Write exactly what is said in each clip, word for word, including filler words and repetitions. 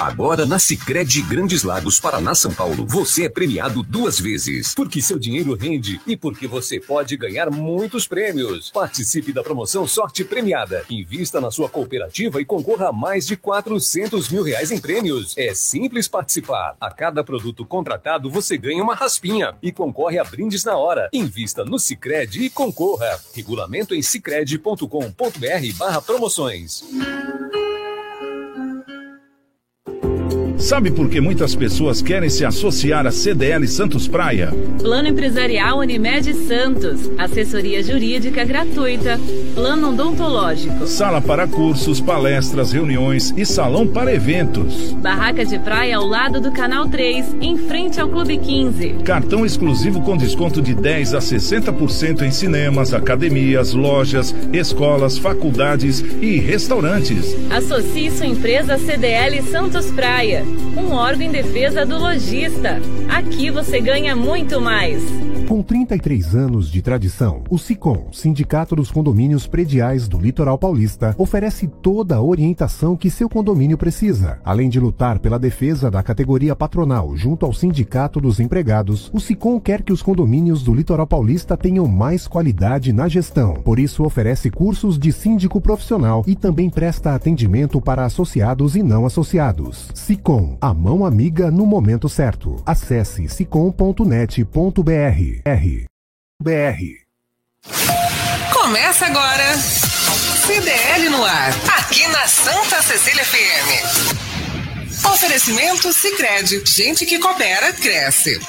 Agora na Sicredi Grandes Lagos, Paraná, São Paulo, você é premiado duas vezes, porque seu dinheiro rende e porque você pode ganhar muitos prêmios. Participe da promoção Sorte Premiada. Invista na sua cooperativa e concorra a mais de quatrocentos mil reais em prêmios. É simples participar. A cada produto contratado, você ganha uma raspinha e concorre a brindes na hora. Invista no Sicredi e concorra. Regulamento em sicredi ponto com ponto br barra promoções. Sabe por que muitas pessoas querem se associar à C D L Santos Praia? Plano Empresarial Unimed Santos, assessoria jurídica gratuita, plano odontológico, sala para cursos, palestras, reuniões e salão para eventos. Barraca de praia ao lado do Canal três, em frente ao Clube quinze. Cartão exclusivo com desconto de dez a sessenta por cento em cinemas, academias, lojas, escolas, faculdades e restaurantes. Associe sua empresa à C D L Santos Praia, um órgão em defesa do lojista. Aqui você ganha muito mais. Com trinta e três anos de tradição, o SICOM, Sindicato dos Condomínios Prediais do Litoral Paulista, oferece toda a orientação que seu condomínio precisa. Além de lutar pela defesa da categoria patronal junto ao Sindicato dos Empregados, o SICOM quer que os condomínios do Litoral Paulista tenham mais qualidade na gestão. Por isso, oferece cursos de síndico profissional e também presta atendimento para associados e não associados. SICOM, a mão amiga no momento certo. Acesse sicom ponto net ponto br. R. B R. Começa agora C D L no ar, aqui na Santa Cecília F M. Oferecimento Sicredi. Gente que coopera, cresce.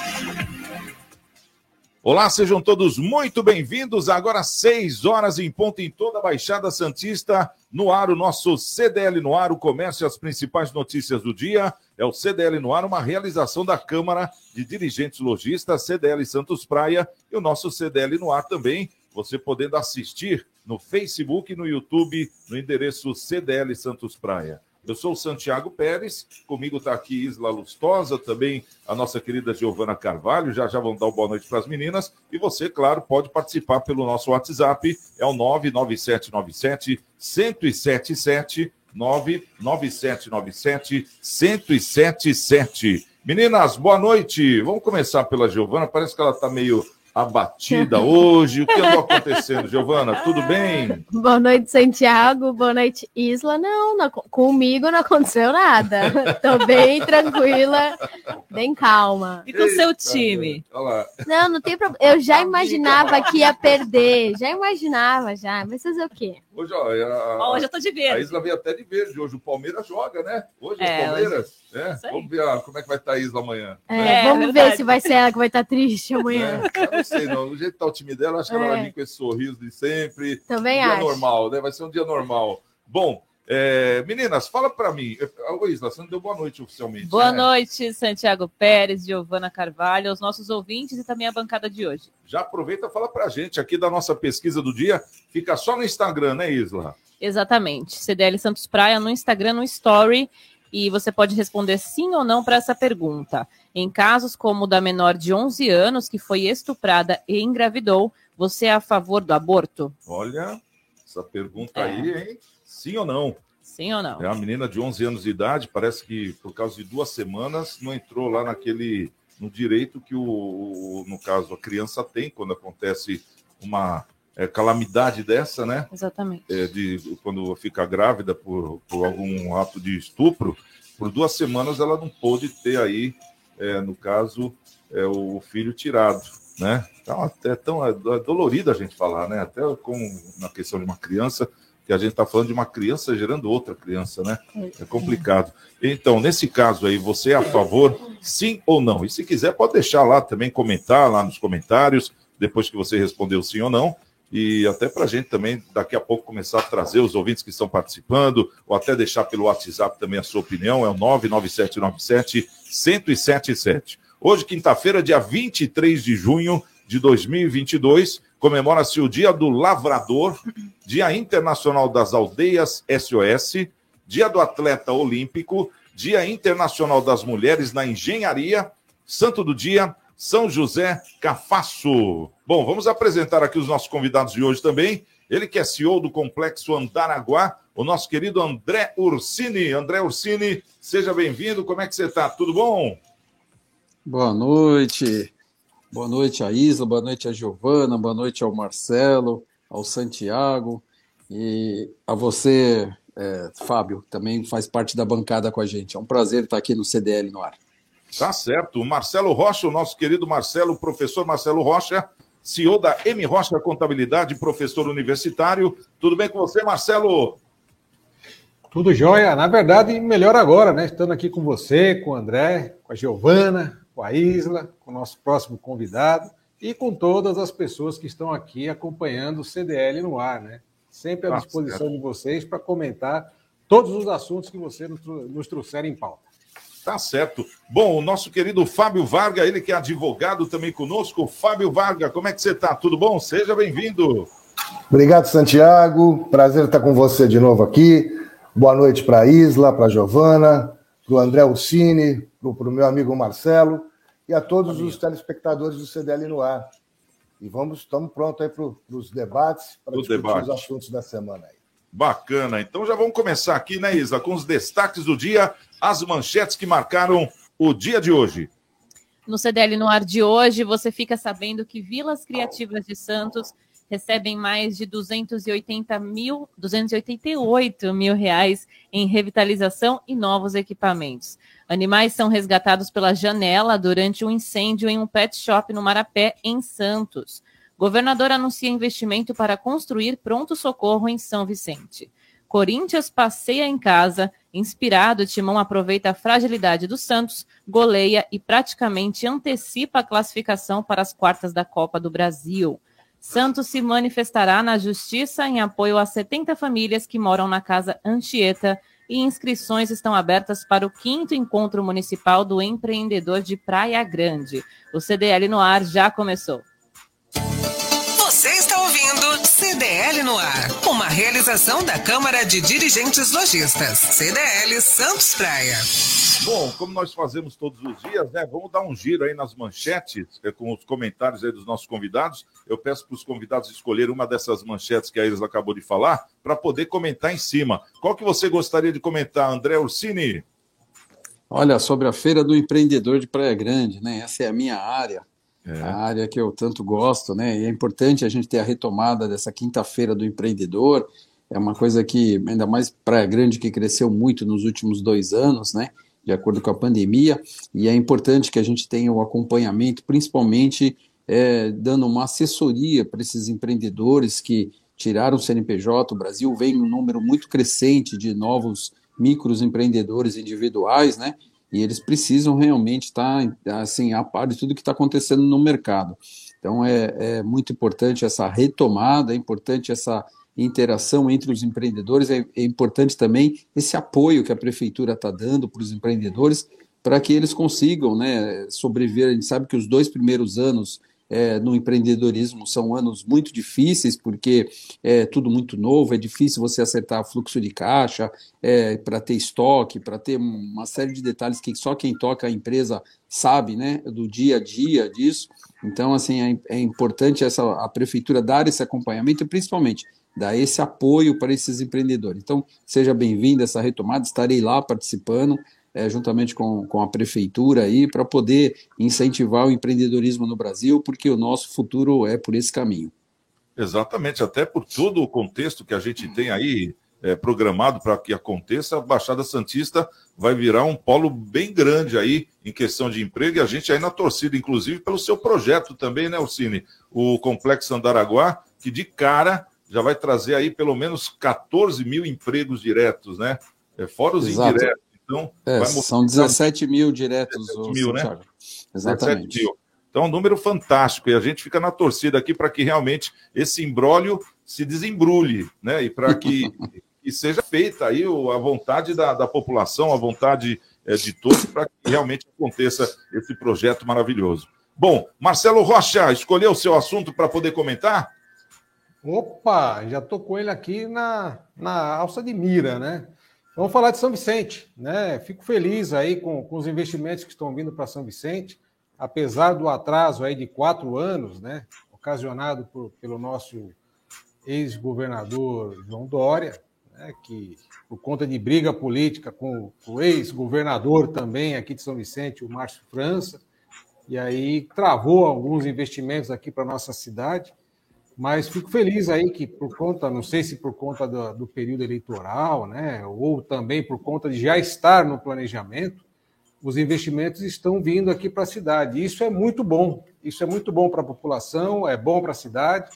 Olá, sejam todos muito bem-vindos. Agora seis horas em ponto em toda a Baixada Santista. No ar, o nosso C D L no ar, o comércio e as principais notícias do dia. É o C D L no ar, uma realização da Câmara de Dirigentes Lojistas, C D L Santos Praia, e o nosso C D L no ar também. Você podendo assistir no Facebook e no YouTube, no endereço C D L Santos Praia. Eu sou o Santiago Pérez, comigo está aqui Isla Lustosa, também a nossa querida Giovana Carvalho, já já vão dar uma boa noite para as meninas, e você, claro, pode participar pelo nosso WhatsApp, é o nove nove sete nove sete um zero sete sete, nove nove sete nove sete um zero sete sete. Meninas, boa noite, vamos começar pela Giovana, parece que ela está meio abatida hoje. O que andou acontecendo, Giovana? Tudo bem? Boa noite, Santiago. Boa noite, Isla. Não, não comigo não aconteceu nada. Tô bem tranquila, bem calma. E com o seu time? Olá. Não, não tem problema. Eu já imaginava que ia perder. Já imaginava, já. Mas fazer o quê? Hoje, ó, a... hoje eu tô de verde. A Isla veio até de verde. Hoje o Palmeiras joga, né? Hoje é, o Palmeiras. Hoje... É, vamos ver ó, como é que vai estar a Isla amanhã. É, né? Vamos verdade. Ver se vai ser ela que vai estar triste amanhã. É, eu não sei, não. Do jeito que tá o time dela, acho que é. Ela vai vir com esse sorriso de sempre. Também um acho. Dia normal, né? Vai ser um dia normal. Bom, é, meninas, fala para mim. Ô, Isla, você não deu boa noite oficialmente. Boa né? noite, Santiago Pérez, Giovana Carvalho, aos nossos ouvintes e também a bancada de hoje. Já aproveita e fala para a gente aqui da nossa pesquisa do dia. Fica só no Instagram, né, Isla? Exatamente. C D L Santos Praia no Instagram, no Story. E você pode responder sim ou não para essa pergunta. Em casos como o da menor de onze anos, que foi estuprada e engravidou, você é a favor do aborto? Olha, essa pergunta é. Aí, hein? Sim ou não? Sim ou não? É uma menina de onze anos de idade, parece que por causa de duas semanas, não entrou lá naquele, no direito que, o, o no caso, a criança tem quando acontece uma... É, calamidade dessa, né? Exatamente. É, de, quando fica grávida por, por algum ato de estupro, por duas semanas ela não pôde ter aí, é, no caso, é, o filho tirado, né? Então, até tão, é dolorido a gente falar, né? Até com, na questão de uma criança, que a gente está falando de uma criança gerando outra criança, né? É complicado. Então, nesse caso aí, você é a favor, sim ou não? E se quiser, pode deixar lá também, comentar lá nos comentários, depois que você respondeu sim ou não. E até para a gente também, daqui a pouco, começar a trazer os ouvintes que estão participando, ou até deixar pelo WhatsApp também a sua opinião, é o nove nove sete nove sete um zero sete sete. Hoje, quinta-feira, dia vinte e três de junho de dois mil e vinte e dois, comemora-se o Dia do Lavrador, Dia Internacional das Aldeias S O S, Dia do Atleta Olímpico, Dia Internacional das Mulheres na Engenharia, Santo do Dia, São José Cafasso. Bom, vamos apresentar aqui os nossos convidados de hoje também. Ele que é C E O do Complexo Andaraguá, o nosso querido André Ursini. André Ursini, seja bem-vindo. Como é que você está? Tudo bom? Boa noite. Boa noite a Isla, boa noite a Giovana, boa noite ao Marcelo, ao Santiago e a você, é, Fábio, que também faz parte da bancada com a gente. É um prazer estar aqui no C D L no ar. Tá certo. O Marcelo Rocha, o nosso querido Marcelo, professor Marcelo Rocha, C E O da M Rocha Contabilidade, professor universitário. Tudo bem com você, Marcelo? Tudo jóia. Na verdade, melhor agora, né? Estando aqui com você, com o André, com a Giovana, com a Isla, com o nosso próximo convidado e com todas as pessoas que estão aqui acompanhando o C D L no ar, né? Sempre à disposição ah, de vocês para comentar todos os assuntos que vocês nos trouxeram em pauta. Tá certo. Bom, o nosso querido Fábio Vargas, ele que é advogado também conosco. Fábio Vargas, como é que você está? Tudo bom? Seja bem-vindo. Obrigado, Santiago. Prazer estar com você de novo aqui. Boa noite para a Isla, para a Giovana, para o André Ursini, para o meu amigo Marcelo e a todos Amigo. Os telespectadores do C D L no ar. E vamos, estamos prontos aí para os debates, para discutir debate. Os assuntos da semana aí. Bacana. Então já vamos começar aqui, né, Isla, com os destaques do dia, as manchetes que marcaram o dia de hoje. No C D L no ar de hoje, você fica sabendo que Vilas Criativas de Santos recebem mais de duzentos e oitenta mil, duzentos e oitenta e oito mil reais em revitalização e novos equipamentos. Animais são resgatados pela janela durante um incêndio em um pet shop no Marapé, em Santos. Governador anuncia investimento para construir pronto-socorro em São Vicente. Corinthians passeia em casa. Inspirado, Timão aproveita a fragilidade do Santos, goleia e praticamente antecipa a classificação para as quartas da Copa do Brasil. Santos se manifestará na Justiça em apoio a setenta famílias que moram na Casa Anchieta e inscrições estão abertas para o quinto Encontro Municipal do Empreendedor de Praia Grande. O C D L no ar já começou. Você está ouvindo C D L no ar, uma realização da Câmara de Dirigentes Lojistas, C D L Santos Praia. Bom, como nós fazemos todos os dias, né? Vamos dar um giro aí nas manchetes, com os comentários aí dos nossos convidados. Eu peço para os convidados escolherem uma dessas manchetes que a Isla acabou de falar, para poder comentar em cima. Qual que você gostaria de comentar, André Ursini? Olha, sobre a Feira do Empreendedor de Praia Grande, né? Essa é a minha área. É. A área que eu tanto gosto, né? E é importante a gente ter a retomada dessa quinta-feira do empreendedor. É uma coisa que, ainda mais Praia Grande, que cresceu muito nos últimos dois anos, né? De acordo com a pandemia. E é importante que a gente tenha o acompanhamento, principalmente é, dando uma assessoria para esses empreendedores que tiraram o C N P J. O Brasil vem um número muito crescente de novos microempreendedores individuais, né? E eles precisam realmente estar assim, a par de tudo que está acontecendo no mercado. Então é, é muito importante essa retomada, é importante essa interação entre os empreendedores, é, é importante também esse apoio que a prefeitura está dando para os empreendedores para que eles consigam, né, sobreviver. A gente sabe que os dois primeiros anos é, no empreendedorismo são anos muito difíceis, porque é tudo muito novo, é difícil você acertar fluxo de caixa, é, para ter estoque, para ter uma série de detalhes que só quem toca a empresa sabe, né, do dia a dia disso. Então, assim, é, é importante essa, a prefeitura dar esse acompanhamento e, principalmente, dar esse apoio para esses empreendedores. Então, seja bem-vindo a essa retomada, estarei lá participando, É, juntamente com, com a prefeitura aí, para poder incentivar o empreendedorismo no Brasil, porque o nosso futuro é por esse caminho. Exatamente, até por todo o contexto que a gente tem aí é, programado para que aconteça, a Baixada Santista vai virar um polo bem grande aí em questão de emprego, e a gente aí na torcida, inclusive, pelo seu projeto também, né, Ursini? O Complexo Andaraguá, que de cara já vai trazer aí pelo menos catorze mil empregos diretos, né? É, fora os Exato. Indiretos. Então, é, são dezessete mil diretos. dezessete mil, né? Sabe? Exatamente. dezessete mil. Então, um número fantástico. E a gente fica na torcida aqui para que realmente esse imbróglio se desembrulhe, né? E para que, que seja feita aí a vontade da, da população, a vontade é, de todos, para que realmente aconteça esse projeto maravilhoso. Bom, Marcelo Rocha, escolheu o seu assunto para poder comentar? Opa, já estou com ele aqui na, na alça de mira, né? Vamos falar de São Vicente, né? Fico feliz aí com, com os investimentos que estão vindo para São Vicente, apesar do atraso aí de quatro anos, né? Ocasionado por, pelo nosso ex-governador João Dória, né, que por conta de briga política com o ex-governador também aqui de São Vicente, o Márcio França, e aí travou alguns investimentos aqui para a nossa cidade, mas fico feliz aí que por conta, não sei se por conta do, do período eleitoral, né, ou também por conta de já estar no planejamento, os investimentos estão vindo aqui para a cidade. Isso é muito bom, isso é muito bom para a população, é bom para a cidade.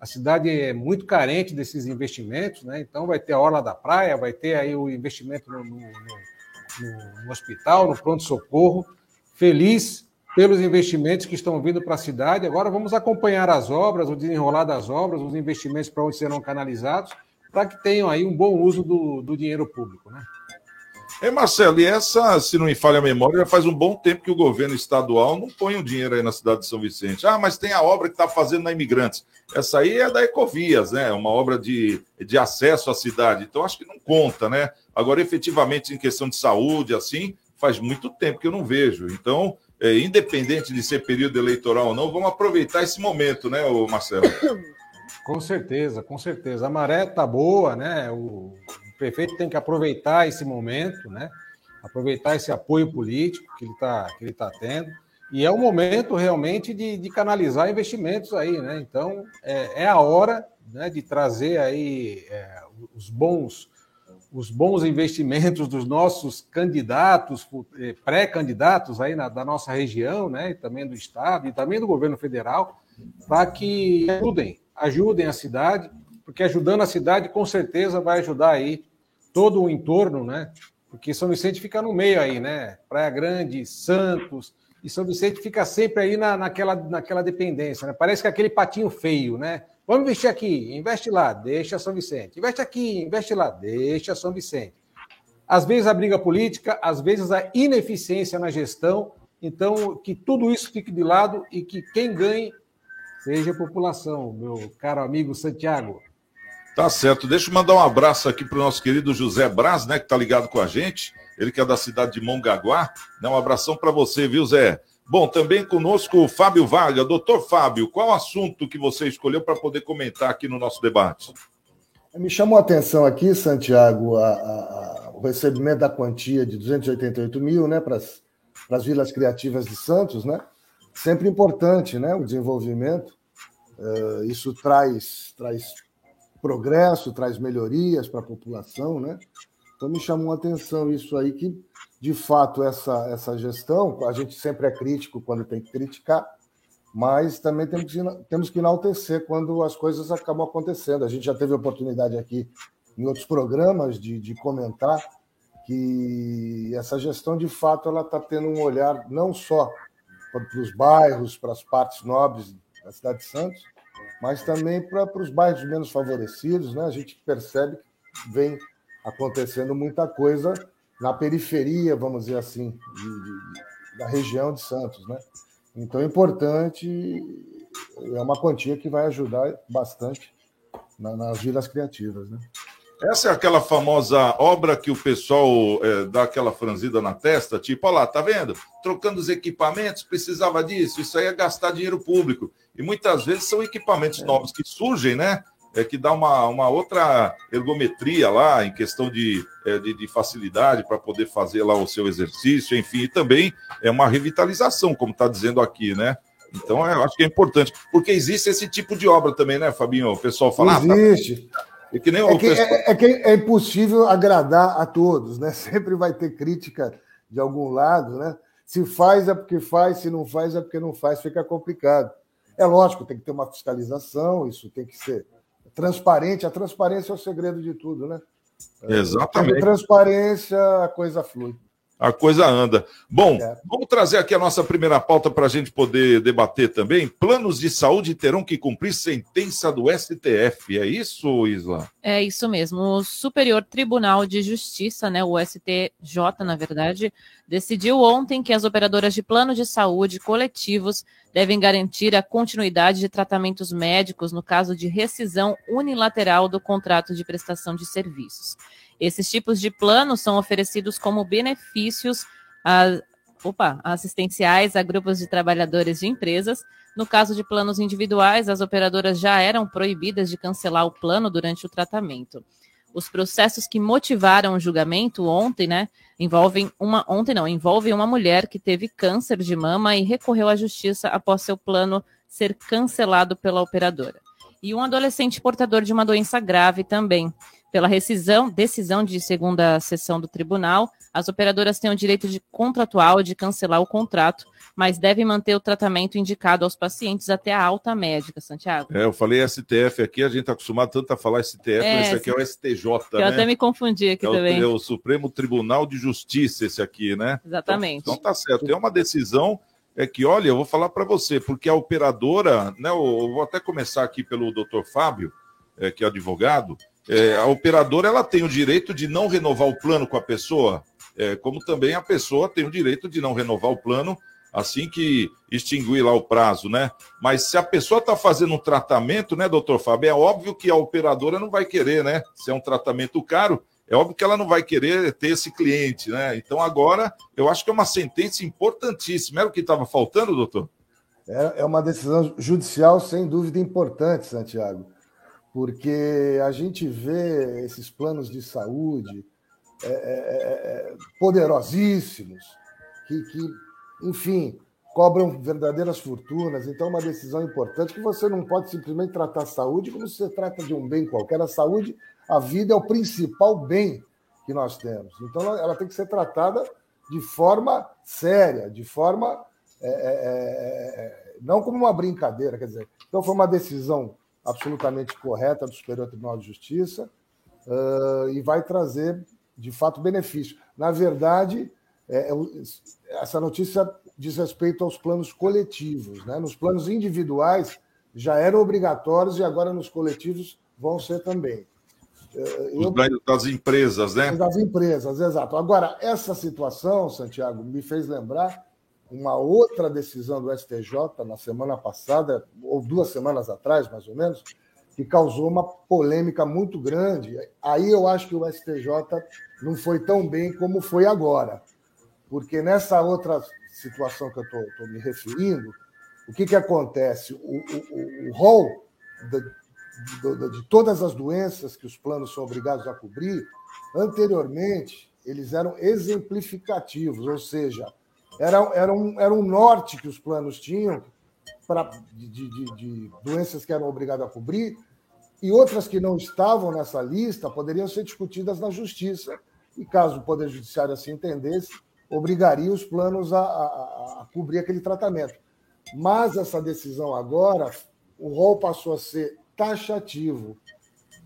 A cidade é muito carente desses investimentos, né? Então vai ter a orla da praia, vai ter aí o investimento no, no, no, no hospital, no pronto-socorro. Feliz pelos investimentos que estão vindo para a cidade. Agora vamos acompanhar as obras, o desenrolar das obras, os investimentos para onde serão canalizados, para que tenham aí um bom uso do, do dinheiro público, né? É, Marcelo, e essa, se não me falha a memória, já faz um bom tempo que o governo estadual não põe o um dinheiro aí na cidade de São Vicente. Ah, mas tem a obra que está fazendo na Imigrantes. Essa aí é da Ecovias, né? Uma obra de, de acesso à cidade. Então, acho que não conta, né? Agora, efetivamente, em questão de saúde, assim, faz muito tempo que eu não vejo. Então, é, independente de ser período eleitoral ou não, vamos aproveitar esse momento, né, Marcelo? Com certeza, com certeza. A maré está boa, né? O... O prefeito tem que aproveitar esse momento, né? Aproveitar esse apoio político que ele está que ele tá tendo. E é o momento realmente de, de canalizar investimentos aí, né? Então, é, é a hora, né, de trazer aí é, os, bons, os bons investimentos dos nossos candidatos, pré-candidatos aí na, da nossa região, né? E também do Estado e também do governo federal, para que ajudem, ajudem a cidade, porque ajudando a cidade, com certeza, vai ajudar aí todo o entorno, né? Porque São Vicente fica no meio aí, né? Praia Grande, Santos, e São Vicente fica sempre aí na, naquela, naquela dependência, né? Parece que é aquele patinho feio, né? Vamos investir aqui, investe lá, deixa São Vicente. Investe aqui, investe lá, deixa São Vicente. Às vezes a briga política, às vezes a ineficiência na gestão, então que tudo isso fique de lado e que quem ganhe seja a população, meu caro amigo Santiago. Tá certo, deixa eu mandar um abraço aqui para o nosso querido José Braz, né, que tá ligado com a gente, ele que é da cidade de Mongaguá, né, um abração para você, viu, Zé? Bom, também conosco o Fábio Vargas. Doutor Fábio, qual assunto que você escolheu para poder comentar aqui no nosso debate? Me chamou a atenção aqui, Santiago, a, a, a, o recebimento da quantia de duzentos e oitenta e oito mil, né, para as Vilas Criativas de Santos, né, sempre importante, né, o desenvolvimento, uh, isso traz... traz progresso, traz melhorias para a população, né? Então me chamou a atenção isso aí, que de fato essa, essa gestão, a gente sempre é crítico quando tem que criticar, mas também temos que, temos que enaltecer quando as coisas acabam acontecendo. A gente já teve oportunidade aqui em outros programas de, de comentar que essa gestão de fato ela está tendo um olhar não só para os bairros, para as partes nobres da cidade de Santos, mas também para, para os bairros menos favorecidos, né? A gente percebe que vem acontecendo muita coisa na periferia, vamos dizer assim, de, de, da região de Santos, né? Então é importante, é uma quantia que vai ajudar bastante na, nas vilas criativas, né? Essa é aquela famosa obra que o pessoal é, dá aquela franzida na testa, tipo, olha lá, tá vendo? Trocando os equipamentos, precisava disso, isso aí é gastar dinheiro público. E muitas vezes são equipamentos é. novos que surgem, né? É que dá uma, uma outra ergometria lá, em questão de, é, de, de facilidade para poder fazer lá o seu exercício, enfim, e também é uma revitalização, como está dizendo aqui, né? Então, eu acho que é importante, porque existe esse tipo de obra também, né, Fabinho? O pessoal fala... Existe... Ah, tá... É que, nem é, que, pessoal... é, é que é impossível agradar a todos, né? Sempre vai ter crítica de algum lado, né? Se faz é porque faz, se não faz é porque não faz, fica complicado. É lógico, tem que ter uma fiscalização, isso tem que ser transparente. A transparência é o segredo de tudo, né? Exatamente. Tem transparência, a coisa flui. A coisa anda. Bom, é. vamos trazer aqui a nossa primeira pauta para a gente poder debater também. Planos de saúde terão que cumprir sentença do S T F. É isso, Isla? É isso mesmo. O Superior Tribunal de Justiça, né, o S T J, na verdade, decidiu ontem que as operadoras de planos de saúde coletivos devem garantir a continuidade de tratamentos médicos no caso de rescisão unilateral do contrato de prestação de serviços. Esses tipos de planos são oferecidos como benefícios a, opa, assistenciais a grupos de trabalhadores de empresas. No caso de planos individuais, as operadoras já eram proibidas de cancelar o plano durante o tratamento. Os processos que motivaram o julgamento ontem, né, envolvem uma, ontem não, envolvem uma mulher que teve câncer de mama e recorreu à justiça após seu plano ser cancelado pela operadora. E um adolescente portador de uma doença grave também. Pela rescisão, decisão de segunda sessão do tribunal, as operadoras têm o direito de contratual de cancelar o contrato, mas devem manter o tratamento indicado aos pacientes até a alta médica, Santiago. É, eu falei S T F aqui, a gente está acostumado tanto a falar S T F, é, mas esse aqui é o S T J, eu né? Eu até me confundi aqui é também. O, é o Supremo Tribunal de Justiça esse aqui, né? Exatamente. Então, então tá certo, é uma decisão... É que, olha, eu vou falar para você, porque a operadora, né, eu vou até começar aqui pelo doutor Fábio, é, que é advogado, é, a operadora ela tem o direito de não renovar o plano com a pessoa, é, como também a pessoa tem o direito de não renovar o plano assim que extinguir lá o prazo, né? Mas se a pessoa está fazendo um tratamento, né, doutor Fábio, é óbvio que a operadora não vai querer, né? Se é um tratamento caro, é óbvio que ela não vai querer ter esse cliente, né? Então, agora, eu acho que é uma sentença importantíssima. Era o que estava faltando, doutor? É, é uma decisão judicial, sem dúvida, importante, Santiago, porque a gente vê esses planos de saúde é, é, é, poderosíssimos, que, que, enfim, cobram verdadeiras fortunas. Então, é uma decisão importante que você não pode simplesmente tratar a saúde como se você trata de um bem qualquer. A saúde... A vida é o principal bem que nós temos. Então, ela tem que ser tratada de forma séria, de forma... É, é, é, não como uma brincadeira, quer dizer. Então, foi uma decisão absolutamente correta do Superior Tribunal de Justiça uh, e vai trazer, de fato, benefício. Na verdade, é, é, essa notícia diz respeito aos planos coletivos, né? Nos planos individuais já eram obrigatórios e agora nos coletivos vão ser também. Eu... das empresas, né? Das empresas, exato. Agora, essa situação, Santiago, me fez lembrar uma outra decisão do S T J na semana passada, ou duas semanas atrás, mais ou menos, que causou uma polêmica muito grande. Aí eu acho que o S T J não foi tão bem como foi agora, porque nessa outra situação que eu estou me referindo, o que, que acontece? O, o, o rol... da... de todas as doenças que os planos são obrigados a cobrir, anteriormente eles eram exemplificativos, ou seja, era, era, um, era um norte que os planos tinham pra, de, de, de doenças que eram obrigados a cobrir, e outras que não estavam nessa lista poderiam ser discutidas na Justiça, e caso o Poder Judiciário assim entendesse, obrigaria os planos a, a, a cobrir aquele tratamento. Mas essa decisão agora, o rol passou a ser taxativo,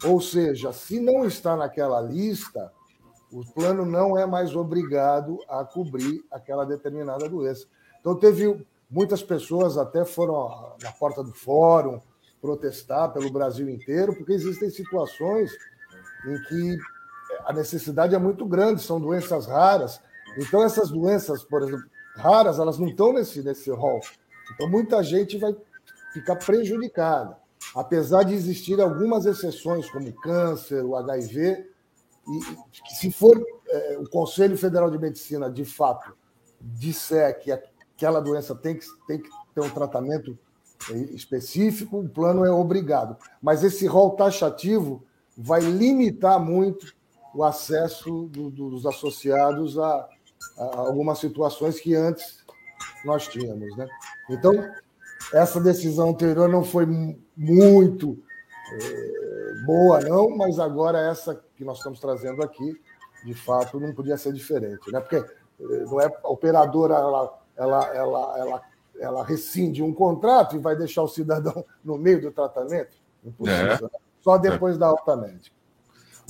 ou seja, se não está naquela lista, o plano não é mais obrigado a cobrir aquela determinada doença. Então, teve muitas pessoas até foram na porta do fórum protestar pelo Brasil inteiro, porque existem situações em que a necessidade é muito grande, são doenças raras. Então, essas doenças, por exemplo, raras, elas não estão nesse, nesse rol. Então, muita gente vai ficar prejudicada. Apesar de existir algumas exceções, como câncer, o H I V, e se for é, o Conselho Federal de Medicina, de fato, disser que aquela doença tem que, tem que ter um tratamento específico, o plano é obrigado. Mas esse rol taxativo vai limitar muito o acesso do, do, dos associados a, a algumas situações que antes nós tínhamos, né? Então... essa decisão anterior não foi muito eh, boa, não, mas agora essa que nós estamos trazendo aqui, de fato, não podia ser diferente, né? Porque eh, não é a operadora, ela, ela, ela, ela, ela rescinde um contrato e vai deixar o cidadão no meio do tratamento? Não precisa, é. Né? Só depois é. Da alta médica.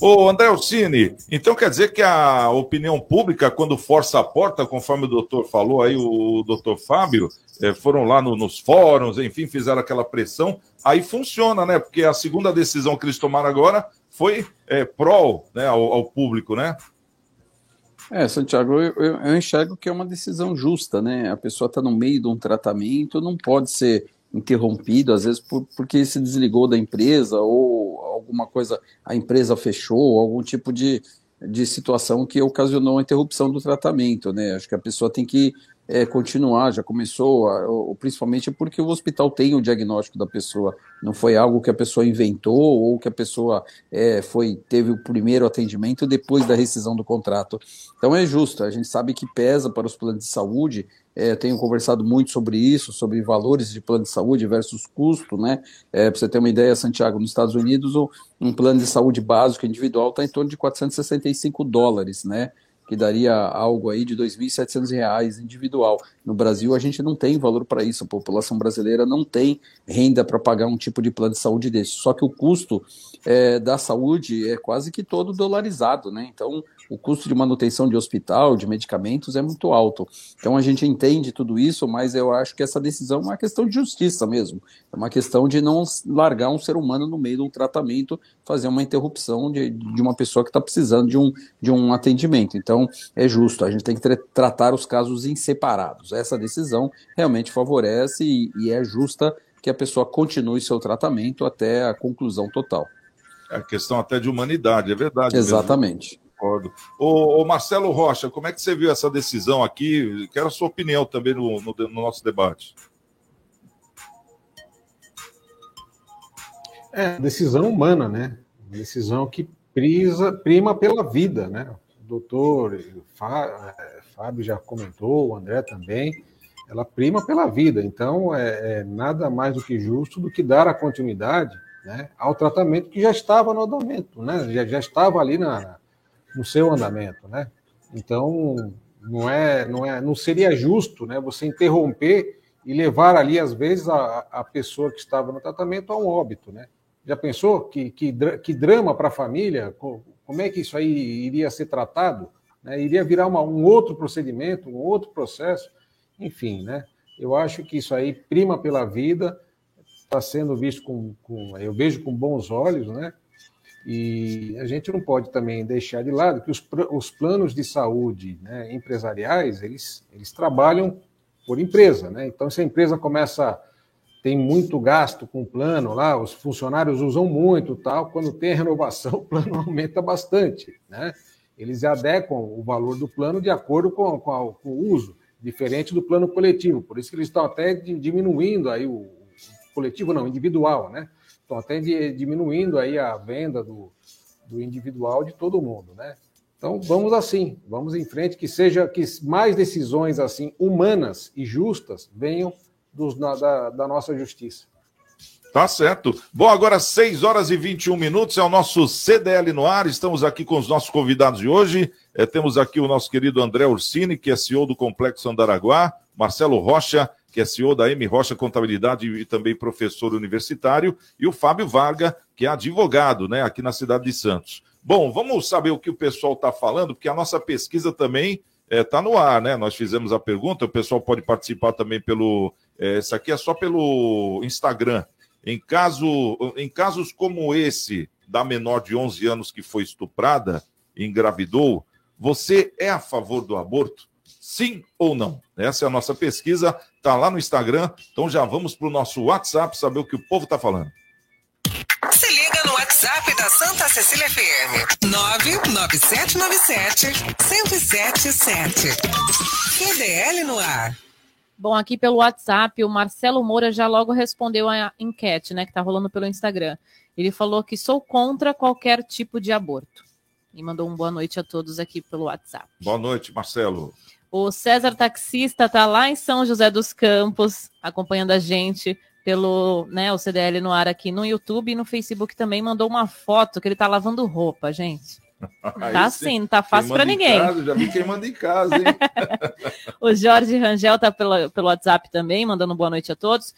Ô, André Ursini, então quer dizer que a opinião pública, quando força a porta, conforme o doutor falou aí, o doutor Fábio, é, foram lá no, nos fóruns, enfim, fizeram aquela pressão, aí funciona, né? Porque a segunda decisão que eles tomaram agora foi é, pró, né, ao, ao público, né? É, Santiago, eu, eu, eu enxergo que é uma decisão justa, né? A pessoa está no meio de um tratamento, não pode ser interrompido, às vezes por, porque se desligou da empresa ou alguma coisa, a empresa fechou, algum tipo de, de situação que ocasionou a interrupção do tratamento, né? Acho que a pessoa tem que é, continuar, já começou, a, ou, principalmente porque o hospital tem o diagnóstico da pessoa, não foi algo que a pessoa inventou ou que a pessoa é, foi, teve o primeiro atendimento depois da rescisão do contrato. Então é justo, a gente sabe que pesa para os planos de saúde. É, tenho conversado muito sobre isso, sobre valores de plano de saúde versus custo, né? É, para você ter uma ideia, Santiago, nos Estados Unidos, um plano de saúde básico individual está em torno de quatrocentos e sessenta e cinco dólares, né? Que daria algo aí de dois mil e setecentos reais individual. No Brasil, a gente não tem valor para isso, a população brasileira não tem renda para pagar um tipo de plano de saúde desse. Só que o custo é, da saúde é quase que todo dolarizado, né? Então, o custo de manutenção de hospital, de medicamentos, é muito alto. Então, a gente entende tudo isso, mas eu acho que essa decisão é uma questão de justiça mesmo. É uma questão de não largar um ser humano no meio de um tratamento, fazer uma interrupção de, de uma pessoa que está precisando de um, de um atendimento. Então, Então, é justo, a gente tem que tra- tratar os casos em separados. Essa decisão realmente favorece e, e é justa que a pessoa continue seu tratamento até a conclusão total. É questão até de humanidade, é verdade. Exatamente. Mesmo. Concordo. Ô, ô Marcelo Rocha, como é que você viu essa decisão aqui? Quero a sua opinião também no, no, no nosso debate. É, decisão humana, né? Uma decisão que prisa, prima pela vida, né? Doutor Fábio já comentou, o André também, ela prima pela vida, então é, é nada mais do que justo do que dar a continuidade, né, ao tratamento que já estava no andamento, né, já, já estava ali na, no seu andamento, né? Então não, é, não, é, não seria justo, né, você interromper e levar ali, às vezes, a, a pessoa que estava no tratamento a um óbito, né? Já pensou que, que, que drama para a família? Como é que isso aí iria ser tratado? Né? Iria virar uma, um outro procedimento, um outro processo. Enfim, né? Eu acho que isso aí prima pela vida, está sendo visto com, com... eu vejo com bons olhos, né? E a gente não pode também deixar de lado que os, os planos de saúde, né, empresariais, eles, eles trabalham por empresa, né? Então, se a empresa começa... tem muito gasto com o plano lá, os funcionários usam muito, tal, quando tem a renovação, o plano aumenta bastante, né? Eles adequam o valor do plano de acordo com, com, a, com o uso, diferente do plano coletivo, por isso que eles estão até diminuindo aí o coletivo, não, individual, né? Estão até de, diminuindo aí a venda do, do individual de todo mundo, né? Então, vamos assim, vamos em frente, que seja que mais decisões assim humanas e justas venham Dos, da, da nossa justiça. Tá certo. Bom, agora seis horas e vinte e um minutos, é o nosso C D L no ar, estamos aqui com os nossos convidados de hoje, é, temos aqui o nosso querido André Ursini, que é C E O do Complexo Andaraguá, Marcelo Rocha, que é C E O da M Rocha Contabilidade e também professor universitário, e o Fábio Vargas, que é advogado, né, aqui na cidade de Santos. Bom, vamos saber o que o pessoal está falando, porque a nossa pesquisa também está é, no ar, né? Nós fizemos a pergunta, o pessoal pode participar também pelo... É, isso aqui é só pelo Instagram. Em, caso, em casos como esse, da menor de onze anos que foi estuprada e engravidou, você é a favor do aborto? Sim ou não? Essa é a nossa pesquisa, está lá no Instagram, então já vamos para o nosso WhatsApp saber o que o povo está falando. Se liga no WhatsApp da Santa Cecília F M, nove nove sete nove sete um zero sete sete. C D L no ar. Bom, aqui pelo WhatsApp, o Marcelo Moura já logo respondeu a enquete, né, que tá rolando pelo Instagram. Ele falou que sou contra qualquer tipo de aborto. E mandou um boa noite a todos aqui pelo WhatsApp. Boa noite, Marcelo. O César Taxista tá lá em São José dos Campos, acompanhando a gente pelo, né, o C D L no ar aqui no YouTube e no Facebook também. Mandou uma foto que ele tá lavando roupa, gente. Tá sim, não tá fácil para ninguém. Casa, já vi quem manda em casa, hein? O Jorge Rangel tá pelo, pelo WhatsApp também, mandando boa noite a todos.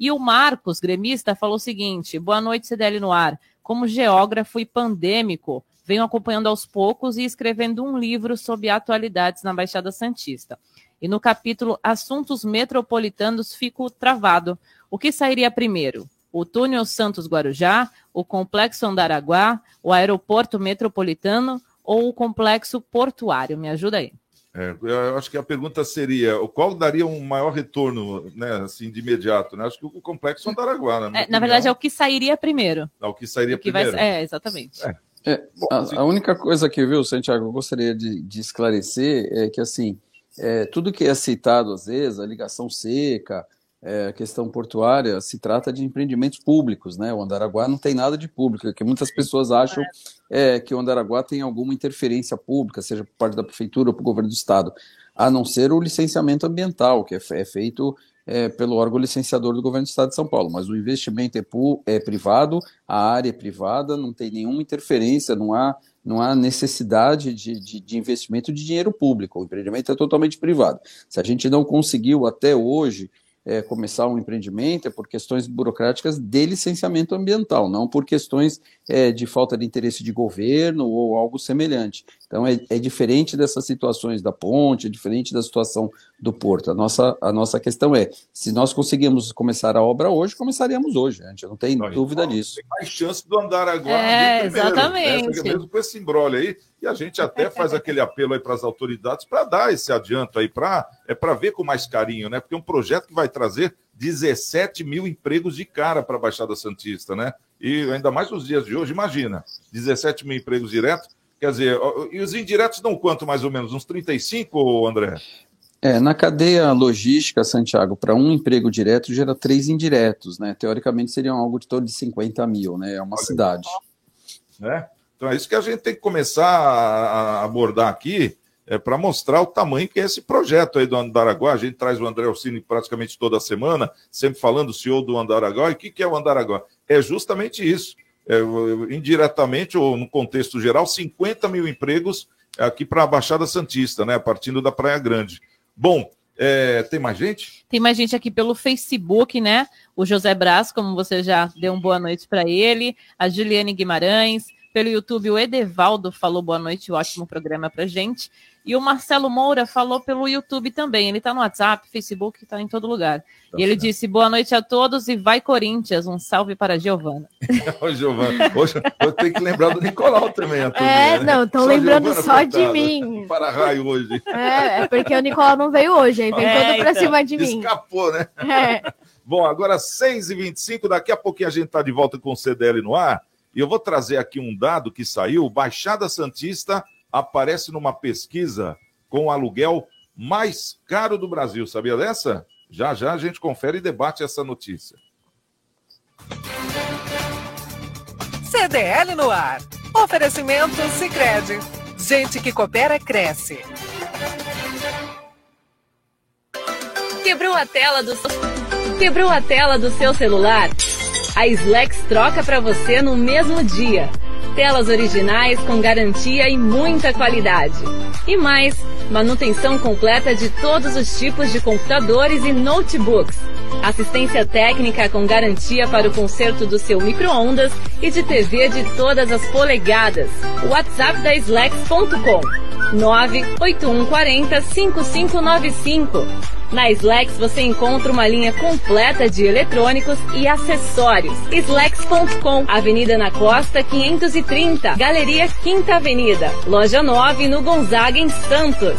E o Marcos, gremista, falou o seguinte: boa noite, C D L no ar. Como geógrafo e pandêmico, venho acompanhando aos poucos e escrevendo um livro sobre atualidades na Baixada Santista. E no capítulo Assuntos Metropolitanos fico travado. O que sairia primeiro? O túnel Santos-Guarujá, o Complexo Andaraguá, o Aeroporto Metropolitano ou o Complexo Portuário? Me ajuda aí. É, eu acho que a pergunta seria, qual daria um maior retorno, né, assim, de imediato? Né? Acho que o Complexo Andaraguá, né? Na, é, na verdade, é o que sairia primeiro. É o que sairia o que primeiro. Vai, é, exatamente. É. É, a, a única coisa que, viu, Santiago, eu gostaria de, de esclarecer é que, assim, é, tudo que é citado às vezes, a ligação seca, é, a questão portuária, se trata de empreendimentos públicos, né? O Andaraguá não tem nada de público, que muitas pessoas acham é, que o Andaraguá tem alguma interferência pública, seja por parte da prefeitura ou por governo do estado, a não ser o licenciamento ambiental, que é, é feito é, pelo órgão licenciador do governo do estado de São Paulo, mas o investimento é, pu- é privado, a área é privada, não tem nenhuma interferência, não há, não há necessidade de, de, de investimento de dinheiro público, o empreendimento é totalmente privado. Se a gente não conseguiu até hoje É, começar um empreendimento é por questões burocráticas de licenciamento ambiental, não por questões é, de falta de interesse de governo ou algo semelhante. Então é, é diferente dessas situações da ponte, é diferente da situação do porto. A nossa, a nossa questão é, se nós conseguimos começar a obra hoje, começaríamos hoje, a gente não tem não, dúvida então, disso. Tem mais chance do Andaraguá. É, exatamente. Né? Mesmo com esse imbróglio aí, e a gente até faz aquele apelo aí para as autoridades para dar esse adianto aí, para é para ver com mais carinho, né? Porque é um projeto que vai trazer dezessete mil empregos de cara para a Baixada Santista, né? E ainda mais nos dias de hoje, imagina, dezessete mil empregos diretos, quer dizer, e os indiretos dão quanto mais ou menos? Uns trinta e cinco, André? É, na cadeia logística, Santiago, para um emprego direto gera três indiretos, né? Teoricamente seriam algo de torno de cinquenta mil, né? É uma cidade. Né? Então é isso que a gente tem que começar a abordar aqui, é, para mostrar o tamanho que é esse projeto aí do Andaraguá. A gente traz o André Ursini praticamente toda semana, sempre falando o C E O do Andaraguá. E o que, que é o Andaraguá? É justamente isso. É, indiretamente, ou no contexto geral, cinquenta mil empregos aqui para a Baixada Santista, né? Partindo da Praia Grande. Bom, é, tem mais gente? Tem mais gente aqui pelo Facebook, né? O José Braz, como você já deu uma boa noite para ele. A Juliane Guimarães. Pelo YouTube, o Edevaldo falou boa noite, ótimo programa pra gente. E o Marcelo Moura falou pelo YouTube também. Ele tá no WhatsApp, Facebook, tá em todo lugar. Tá e ele certo. Disse, boa noite a todos e vai Corinthians. Um salve para a Giovana. Ô, Giovana, hoje eu tenho que lembrar do Nicolau também. A turma, é, né? Não, estão lembrando Giovana, só coitada, de mim. Para raio hoje. É, é porque o Nicolau não veio hoje, aí vem é, todo então, pra cima de mim. Escapou, né? É. Bom, agora seis e vinte e cinco, daqui a pouquinho a gente tá de volta com o C D L no ar. E eu vou trazer aqui um dado que saiu. Baixada Santista aparece numa pesquisa com o aluguel mais caro do Brasil. Sabia dessa? Já, já a gente confere e debate essa notícia. C D L no ar. Oferecimento Sicredi. Gente que coopera, cresce. Quebrou a tela do, Quebrou a tela do seu celular? A Islex troca para você no mesmo dia. Telas originais com garantia e muita qualidade. E mais, manutenção completa de todos os tipos de computadores e notebooks. Assistência técnica com garantia para o conserto do seu micro-ondas e de T V de todas as polegadas. WhatsApp da Islex ponto com nove oito um quatro zero cinco cinco nove cinco. Na Islex você encontra uma linha completa de eletrônicos e acessórios. Islex ponto com, Avenida na Costa quinhentos e trinta, Galeria Quinta Avenida, Loja nove, no Gonzaga, em Santos.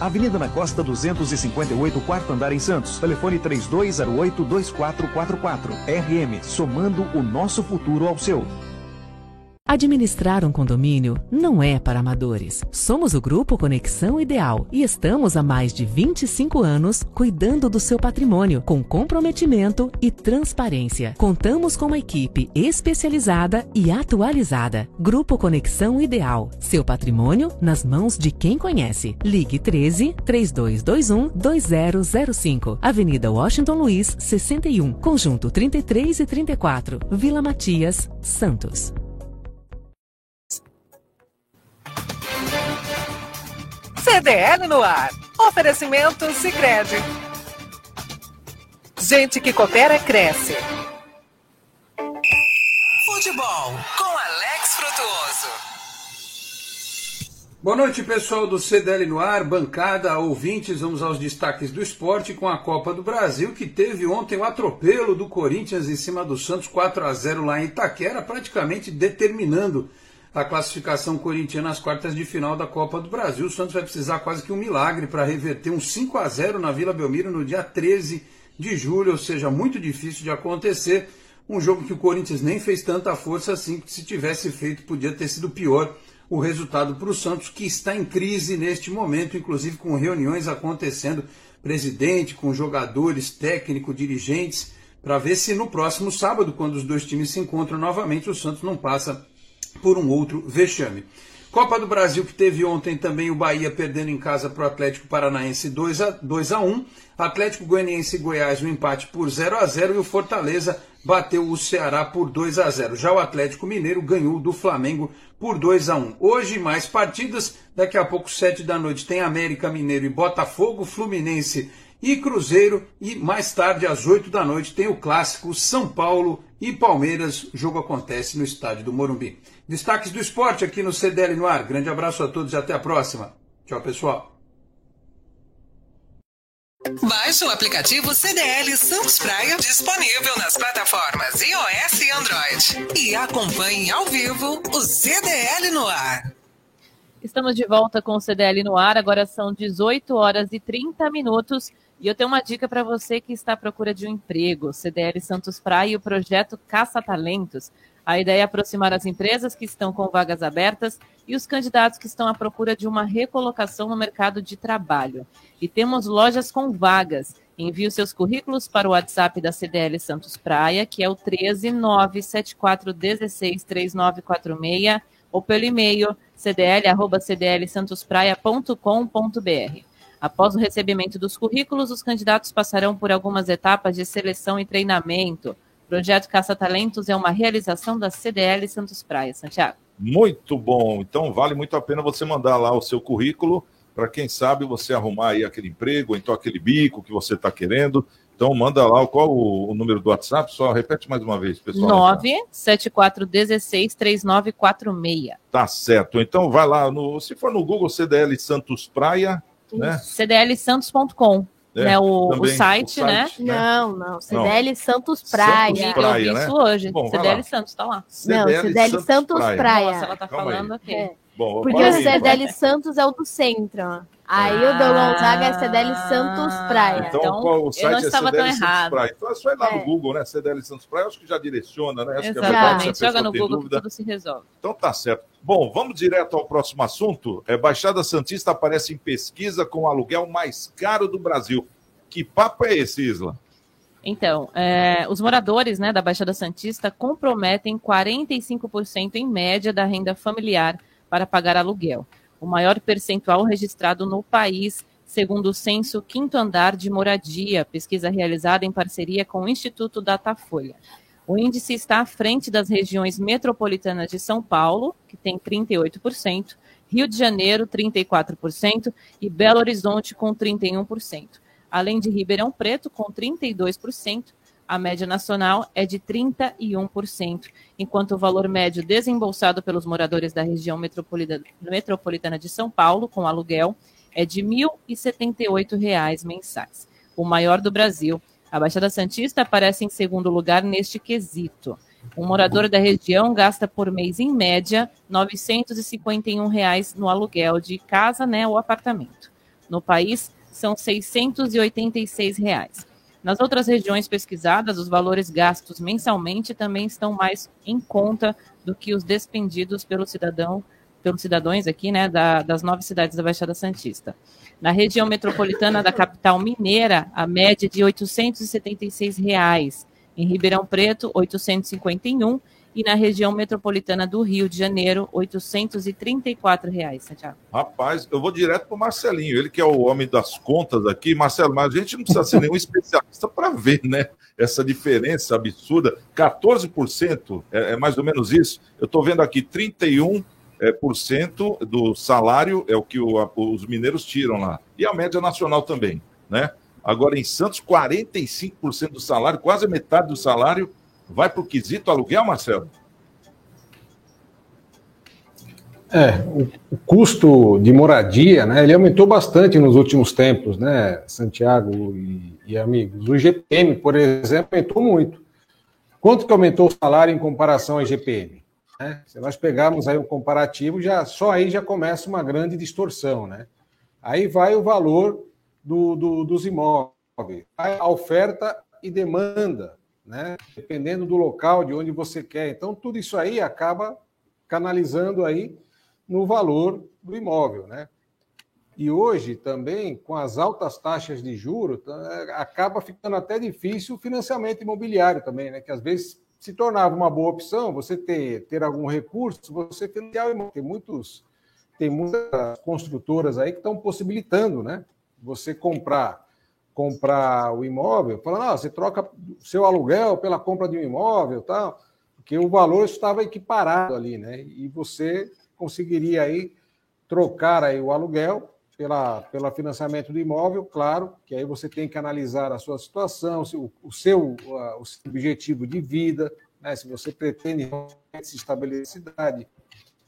Avenida na Costa duzentos e cinquenta e oito, quarto andar, em Santos. Telefone três dois zero oito, dois quatro quatro quatro. R M, somando o nosso futuro ao seu. Administrar um condomínio não é para amadores. Somos o Grupo Conexão Ideal e estamos há mais de vinte e cinco anos cuidando do seu patrimônio com comprometimento e transparência. Contamos com uma equipe especializada e atualizada. Grupo Conexão Ideal. Seu patrimônio nas mãos de quem conhece. Ligue treze, três dois dois um, dois zero zero cinco. Avenida Washington Luiz, sessenta e um. Conjunto trinta e três e trinta e quatro. Vila Matias, Santos. C D L no ar. Oferecimento Sicredi. Gente que coopera, cresce. Futebol com Alex Frutuoso. Boa noite, pessoal do C D L no ar, bancada, ouvintes. Vamos aos destaques do esporte com a Copa do Brasil, que teve ontem o atropelo do Corinthians em cima do Santos, quatro a zero lá em Itaquera, praticamente determinando a classificação corintiana às quartas de final da Copa do Brasil. O Santos vai precisar quase que um milagre para reverter um cinco a zero na Vila Belmiro no dia treze de julho, ou seja, muito difícil de acontecer. Um jogo que o Corinthians nem fez tanta força assim, que se tivesse feito podia ter sido pior o resultado para o Santos, que está em crise neste momento, inclusive com reuniões acontecendo, presidente, com jogadores, técnico, dirigentes, para ver se no próximo sábado, quando os dois times se encontram novamente, o Santos não passa por um outro vexame. Copa do Brasil, que teve ontem também o Bahia perdendo em casa para o Atlético Paranaense dois a um, Atlético Goianiense e Goiás um empate por zero a zero e o Fortaleza bateu o Ceará por dois a zero. Já o Atlético Mineiro ganhou do Flamengo por dois a um. Hoje mais partidas, daqui a pouco sete da noite tem América Mineiro e Botafogo, Fluminense e Cruzeiro e mais tarde às oito da noite tem o clássico São Paulo e Palmeiras. O jogo acontece no estádio do Morumbi. Destaques do esporte aqui no C D L no ar. Grande abraço a todos e até a próxima. Tchau, pessoal. Baixe o aplicativo C D L Santos Praia, disponível nas plataformas iOS e Android. E acompanhe ao vivo o C D L no ar. Estamos de volta com o C D L no ar, agora são dezoito horas e trinta minutos. E eu tenho uma dica para você que está à procura de um emprego. C D L Santos Praia e o projeto Caça Talentos. A ideia é aproximar as empresas que estão com vagas abertas e os candidatos que estão à procura de uma recolocação no mercado de trabalho. E temos lojas com vagas. Envie os seus currículos para o WhatsApp da C D L Santos Praia, que é o um três, nove sete quatro um seis, três nove quatro seis, ou pelo e-mail c d l arroba c d l santos praia ponto com ponto b r. Após o recebimento dos currículos, os candidatos passarão por algumas etapas de seleção e treinamento. O projeto Caça Talentos é uma realização da C D L Santos Praia, Santiago. Muito bom, então vale muito a pena você mandar lá o seu currículo para quem sabe você arrumar aí aquele emprego, então aquele bico que você está querendo. Então manda lá, qual o, o número do WhatsApp? Só repete mais uma vez, pessoal. nove sete quatro um seis, três nove quatro seis. Tá certo, então vai lá, no, se for no Google C D L Santos Praia, né? c d l santos ponto com. É, né, o, o, site, o site, né? Não, não. C D L não. Santos Praia. Santos Praia, eu vi, né? Isso hoje. Bom, C D L Santos, tá lá. C D L não, C D L Santos, Santos Praia. Praia. Nossa, ela tá Calma falando aqui. Okay. É. Porque o C D L aí, Santos é o do centro. Ah, aí o do Gonzaga é C D L Santos Praia. Então, então qual, o site eu não estava é C D L tão Santos errado. Praia. Então é só ir lá no é. Google, né? C D L Santos Praia, acho que já direciona, né? Acho Exatamente, que é joga no Google que tudo se resolve. Então tá certo. Bom, vamos direto ao próximo assunto. É, Baixada Santista aparece em pesquisa com o aluguel mais caro do Brasil. Que papo é esse, Isla? Então, é, os moradores, né, da Baixada Santista comprometem quarenta e cinco por cento em média da renda familiar para pagar aluguel, o maior percentual registrado no país, segundo o Censo Quinto Andar de Moradia, pesquisa realizada em parceria com o Instituto Datafolha. O índice está à frente das regiões metropolitanas de São Paulo, que tem trinta e oito por cento, Rio de Janeiro, trinta e quatro por cento, e Belo Horizonte, com trinta e um por cento. Além de Ribeirão Preto, com trinta e dois por cento, a média nacional é de trinta e um por cento, enquanto o valor médio desembolsado pelos moradores da região metropolitana de São Paulo, com aluguel, é de mil e setenta e oito reais mensais, o maior do Brasil. A Baixada Santista aparece em segundo lugar neste quesito. Um morador da região gasta por mês, em média, novecentos e cinquenta e um reais no aluguel de casa, né, ou apartamento. No país, são seiscentos e oitenta e seis reais. Nas outras regiões pesquisadas, os valores gastos mensalmente também estão mais em conta do que os despendidos pelo cidadão, pelos cidadãos aqui, né, da, das nove cidades da Baixada Santista. Na região metropolitana da capital mineira, a média é de oitocentos e setenta e seis reais. Em Ribeirão Preto, oitocentos e cinquenta e um reais. E na região metropolitana do Rio de Janeiro, oitocentos e trinta e quatro reais, Santiago. Rapaz, eu vou direto para o Marcelinho, ele que é o homem das contas aqui. Marcelo, mas a gente não precisa ser nenhum especialista para ver, né, essa diferença absurda. quatorze por cento é, é mais ou menos isso. Eu estou vendo aqui trinta e um por cento é, por cento do salário é o que o, a, os mineiros tiram lá. E a média nacional também, né? Agora, em Santos, quarenta e cinco por cento do salário, quase metade do salário, vai para o quesito aluguel, Marcelo? É, o custo de moradia, né, ele aumentou bastante nos últimos tempos, né, Santiago e, e amigos. O I G P M, por exemplo, aumentou muito. Quanto que aumentou o salário em comparação ao I G P M? Né? Se nós pegarmos aí um comparativo, já, só aí já começa uma grande distorção, né? Aí vai o valor do, do, dos imóveis, a oferta e demanda, né? Dependendo do local, de onde você quer. Então, tudo isso aí acaba canalizando aí no valor do imóvel, né? E hoje também, com as altas taxas de juros, acaba ficando até difícil o financiamento imobiliário também, né? Que às vezes se tornava uma boa opção você ter, ter algum recurso, você financiar o imóvel. Tem, muitos, tem muitas construtoras aí que estão possibilitando, né? Você comprar, comprar o imóvel, falando, ah, você troca seu aluguel pela compra de um imóvel e tal, porque o valor estava equiparado ali, né? E você conseguiria aí trocar aí o aluguel pela, pela financiamento do imóvel, claro, que aí você tem que analisar a sua situação, o seu, o seu objetivo de vida, né? Se você pretende se estabelecer cidade,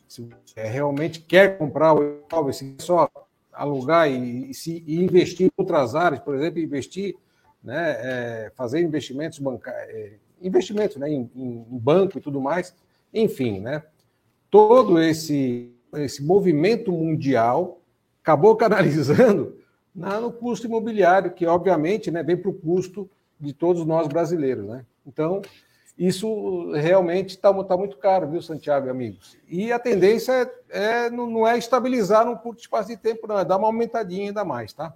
se você realmente quer comprar o imóvel, se só alugar e, se, e investir em outras áreas, por exemplo, investir, né, é, fazer investimentos bancários, é, investimentos, né, em, em banco e tudo mais, enfim, né? Todo esse, esse movimento mundial acabou canalizando na, no custo imobiliário, que, obviamente, né, vem para o custo de todos nós brasileiros, né? Então, isso realmente está tá muito caro, viu, Santiago e amigos? E a tendência é, é, não é estabilizar num curto espaço de tempo, não, é dar uma aumentadinha ainda mais, tá?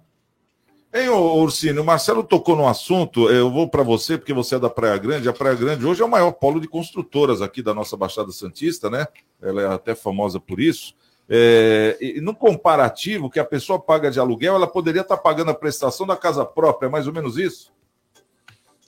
Ei, Ursini, o Marcelo tocou num assunto, eu vou para você, porque você é da Praia Grande. A Praia Grande hoje é o maior polo de construtoras aqui da nossa Baixada Santista, né? Ela é até famosa por isso. É, e no comparativo que a pessoa paga de aluguel, ela poderia estar pagando a prestação da casa própria, é mais ou menos isso?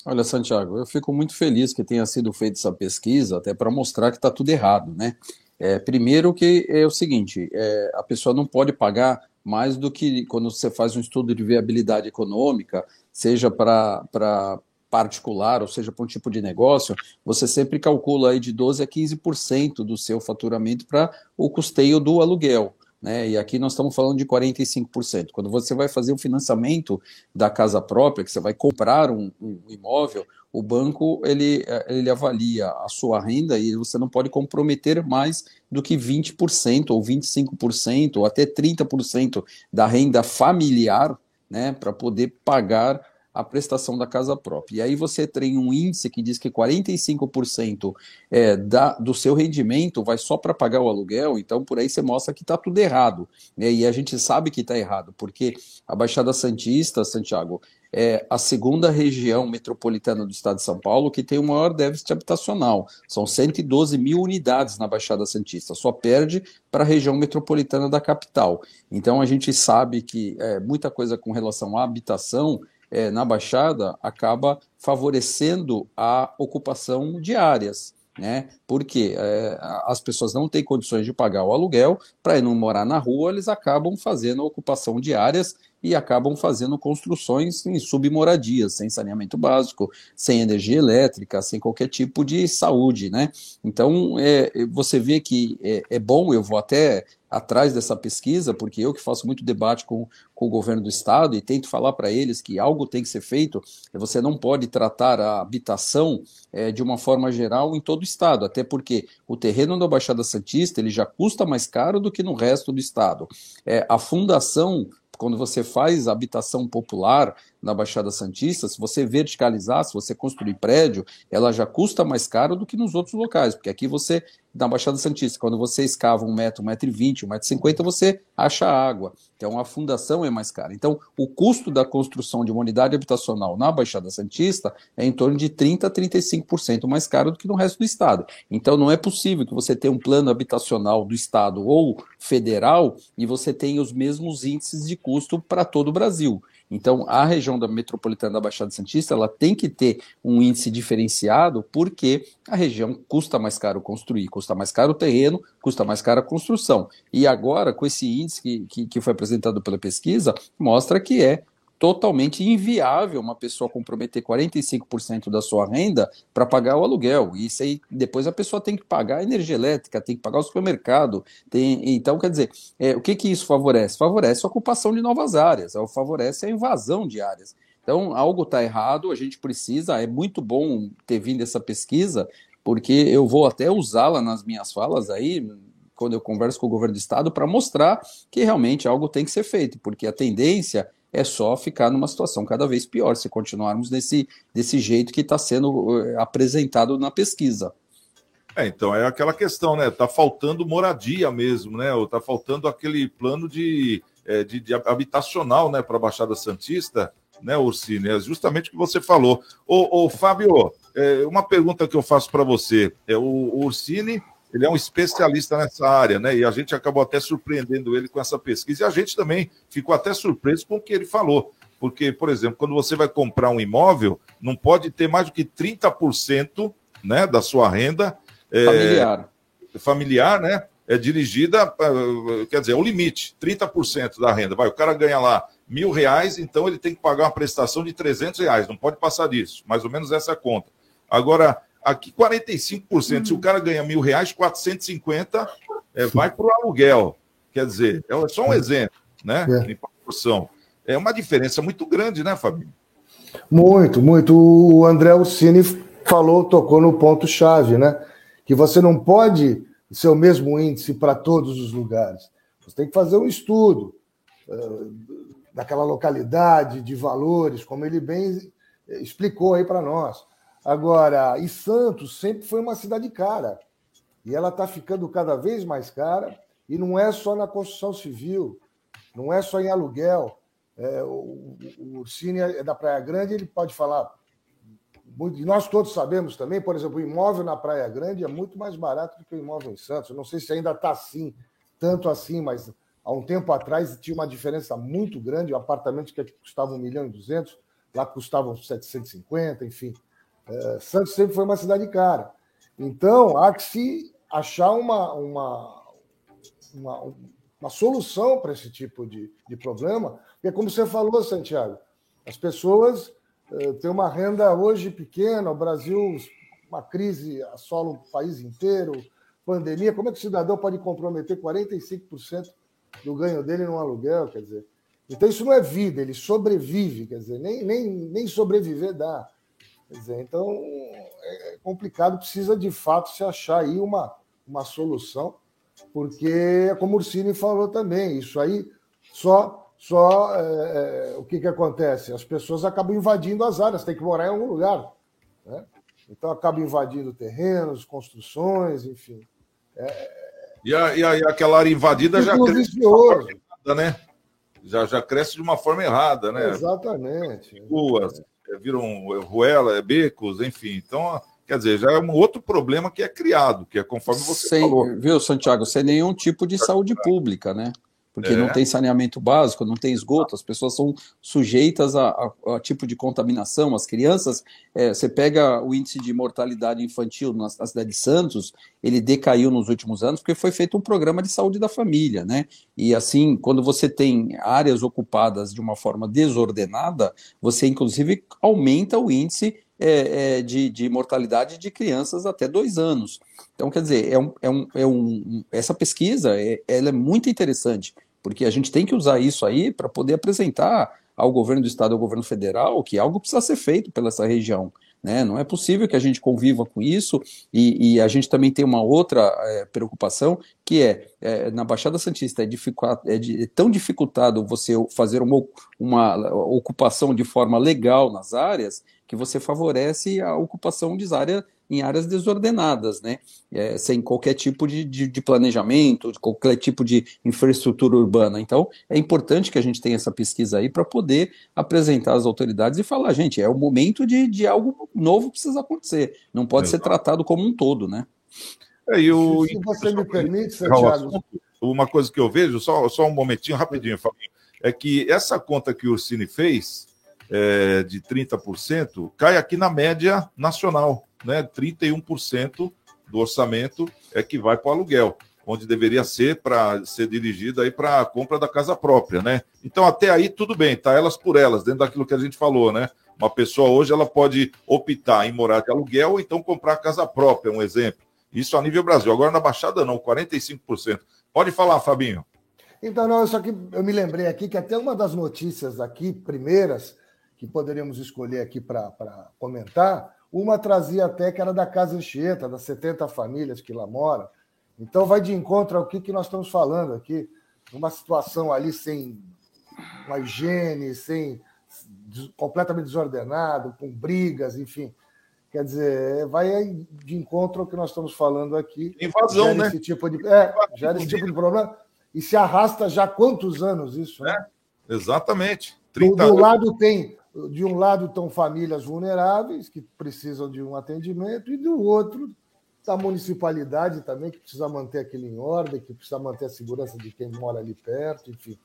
Olha, Santiago, eu fico muito feliz que tenha sido feita essa pesquisa, até para mostrar que está tudo errado, né? É, primeiro que é o seguinte, é, a pessoa não pode pagar mais do que quando você faz um estudo de viabilidade econômica, seja para particular ou seja para um tipo de negócio, você sempre calcula aí de doze por cento a quinze por cento do seu faturamento para o custeio do aluguel, né? E aqui nós estamos falando de quarenta e cinco por cento. Quando você vai fazer o financiamento da casa própria, que você vai comprar um, um imóvel, o banco ele, ele avalia a sua renda e você não pode comprometer mais do que vinte por cento ou vinte e cinco por cento ou até trinta por cento da renda familiar, né, para poder pagar a prestação da casa própria. E aí você tem um índice que diz que quarenta e cinco por cento é, da, do seu rendimento vai só para pagar o aluguel, então por aí você mostra que está tudo errado, né? E a gente sabe que está errado, porque a Baixada Santista, Santiago, é a segunda região metropolitana do estado de São Paulo que tem o maior déficit habitacional. São cento e doze mil unidades na Baixada Santista, só perde para a região metropolitana da capital. Então a gente sabe que é, muita coisa com relação à habitação é, na Baixada acaba favorecendo a ocupação de áreas, né? Porque é, as pessoas não têm condições de pagar o aluguel, para não morar na rua, eles acabam fazendo a ocupação de áreas e acabam fazendo construções em submoradias, sem saneamento básico, sem energia elétrica, sem qualquer tipo de saúde, né? Então, é, você vê que é, é bom, eu vou até atrás dessa pesquisa, porque eu que faço muito debate com, com o governo do estado e tento falar para eles que algo tem que ser feito, você não pode tratar a habitação é, de uma forma geral em todo o estado, até porque o terreno da Baixada Santista ele já custa mais caro do que no resto do estado. É, a fundação, quando você faz habitação popular na Baixada Santista, se você verticalizar, se você construir prédio, ela já custa mais caro do que nos outros locais, porque aqui você, na Baixada Santista, quando você escava um metro, um metro e vinte, um metro e cinquenta, você acha água. Então, a fundação é mais cara. Então, o custo da construção de uma unidade habitacional na Baixada Santista é em torno de trinta por cento a trinta e cinco por cento mais caro do que no resto do estado. Então, não é possível que você tenha um plano habitacional do estado ou federal e você tenha os mesmos índices de custo para todo o Brasil. Então, a região da metropolitana da Baixada Santista, ela tem que ter um índice diferenciado, porque a região custa mais caro construir, custa mais caro o terreno, custa mais caro a construção. E agora, com esse índice que, que, que foi apresentado pela pesquisa, mostra que é totalmente inviável uma pessoa comprometer quarenta e cinco por cento da sua renda para pagar o aluguel. E isso aí, depois a pessoa tem que pagar a energia elétrica, tem que pagar o supermercado. Tem... Então, quer dizer, é, o que, que isso favorece? Favorece a ocupação de novas áreas, favorece a invasão de áreas. Então, algo está errado, a gente precisa, é muito bom ter vindo essa pesquisa, porque eu vou até usá-la nas minhas falas aí, quando eu converso com o governo do estado, para mostrar que realmente algo tem que ser feito, porque a tendência é só ficar numa situação cada vez pior, se continuarmos desse, desse jeito que está sendo apresentado na pesquisa. É, então, é aquela questão, né? Está faltando moradia mesmo, né? Ou está faltando aquele plano de, de, de habitacional, né, para a Baixada Santista, né, Ursini? É justamente o que você falou. Ô, ô Fábio, é, uma pergunta que eu faço para você. É, o, o Ursini... Ele é um especialista nessa área, né? E a gente acabou até surpreendendo ele com essa pesquisa. E a gente também ficou até surpreso com o que ele falou. Porque, por exemplo, quando você vai comprar um imóvel, não pode ter mais do que trinta por cento, né, da sua renda... É, familiar. Familiar, né? É dirigida... Quer dizer, é o limite. trinta por cento da renda. Vai, o cara ganha lá mil reais, então ele tem que pagar uma prestação de trezentos reais. Não pode passar disso. Mais ou menos essa é a conta. Agora... Aqui, quarenta e cinco por cento. Uhum. Se o cara ganha mil reais, quatrocentos e cinquenta é, vai para o aluguel. Quer dizer, é só um exemplo, né? É. Em proporção. É uma diferença muito grande, né, Fabinho? Muito, muito. O André Ursini falou, tocou no ponto-chave, né? Que você não pode ser o mesmo índice para todos os lugares. Você tem que fazer um estudo uh, daquela localidade, de valores, como ele bem explicou aí para nós. Agora, e Santos sempre foi uma cidade cara, e ela está ficando cada vez mais cara, e não é só na construção civil, não é só em aluguel. É, o, o Ursini é da Praia Grande, ele pode falar muito, e nós todos sabemos também, por exemplo, o imóvel na Praia Grande é muito mais barato do que o imóvel em Santos. Eu não sei se ainda está assim, tanto assim, mas há um tempo atrás tinha uma diferença muito grande, o apartamento que aqui custava um milhão e duzentos, lá custavam setecentos e cinquenta, enfim... É, Santos sempre foi uma cidade cara. Então, há que se achar uma, uma, uma, uma solução para esse tipo de, de problema. Porque, como você falou, Santiago, as pessoas é, têm uma renda hoje pequena, o Brasil, uma crise assola o país inteiro, pandemia. Como é que o cidadão pode comprometer quarenta e cinco por cento do ganho dele num aluguel? Quer dizer, então, isso não é vida, ele sobrevive. Quer dizer, nem, nem, nem sobreviver dá. Quer dizer, então, é complicado, precisa de fato se achar aí uma, uma solução, porque, como o Ursini falou também, isso aí só, só é, o que, que acontece? As pessoas acabam invadindo as áreas, tem que morar em algum lugar, né? Então, acabam invadindo terrenos, construções, enfim. É... E, a, e, a, e aquela área invadida já cresce de uma forma errada, né? Já, já cresce de uma forma errada, né? Exatamente. Ruas. Viram ruela, becos, enfim. Então, quer dizer, já é um outro problema que é criado, que é conforme você sem, falou. Viu, Santiago, sem nenhum tipo de saúde pública, né? Porque é. Não tem saneamento básico, não tem esgoto, as pessoas são sujeitas a, a, a tipo de contaminação. As crianças, é, você pega o índice de mortalidade infantil na, na cidade de Santos, ele decaiu nos últimos anos porque foi feito um programa de saúde da família, né? E assim, quando você tem áreas ocupadas de uma forma desordenada, você inclusive aumenta o índice É, é, de, de mortalidade de crianças até dois anos. Então, quer dizer, é um, é um, é um, essa pesquisa é, ela é muito interessante, porque a gente tem que usar isso aí para poder apresentar ao governo do estado, ao governo federal, que algo precisa ser feito pela essa região, né? Não é possível que a gente conviva com isso, e, e a gente também tem uma outra é, preocupação, que é, é, na Baixada Santista é, dificu- é, de, é tão dificultado você fazer uma, uma ocupação de forma legal nas áreas, que você favorece a ocupação de área, em áreas desordenadas, né? É, sem qualquer tipo de, de, de planejamento, de qualquer tipo de infraestrutura urbana. Então, é importante que a gente tenha essa pesquisa aí para poder apresentar às autoridades e falar, gente, é o momento de, de algo novo precisa acontecer, não pode é, ser tá. tratado como um todo, né? É, e o... Se você me permite, Santiago... Uma coisa que eu vejo, só, só um momentinho, rapidinho, Fabinho, é que essa conta que o Ursini fez... É, de trinta por cento, cai aqui na média nacional, né? trinta e um por cento do orçamento é que vai para o aluguel. onde deveria ser para ser dirigida aí para a compra da casa própria, né? Então, até aí, tudo bem, tá? Elas por elas, dentro daquilo que a gente falou, né? Uma pessoa hoje, ela pode optar em morar de aluguel ou então comprar casa própria, um exemplo. Isso a nível Brasil. Agora, na Baixada, não, quarenta e cinco por cento. Pode falar, Fabinho. Então, não, eu só que eu me lembrei aqui que até uma das notícias aqui, primeiras, que poderíamos escolher aqui para comentar, uma trazia até que era da Casa Anchieta, das setenta famílias que lá moram. Então, vai de encontro ao que, que nós estamos falando aqui. Uma situação ali sem uma higiene, sem, des, completamente desordenado, com brigas, enfim. Quer dizer, vai de encontro ao que nós estamos falando aqui. Invasão, né? Esse tipo de, é, gera esse tipo de problema. E se arrasta já há quantos anos isso, né? É, exatamente. trinta do, do lado tem... De um lado estão famílias vulneráveis que precisam de um atendimento e do outro... da municipalidade também, que precisa manter aquilo em ordem, que precisa manter a segurança de quem mora ali perto, enfim.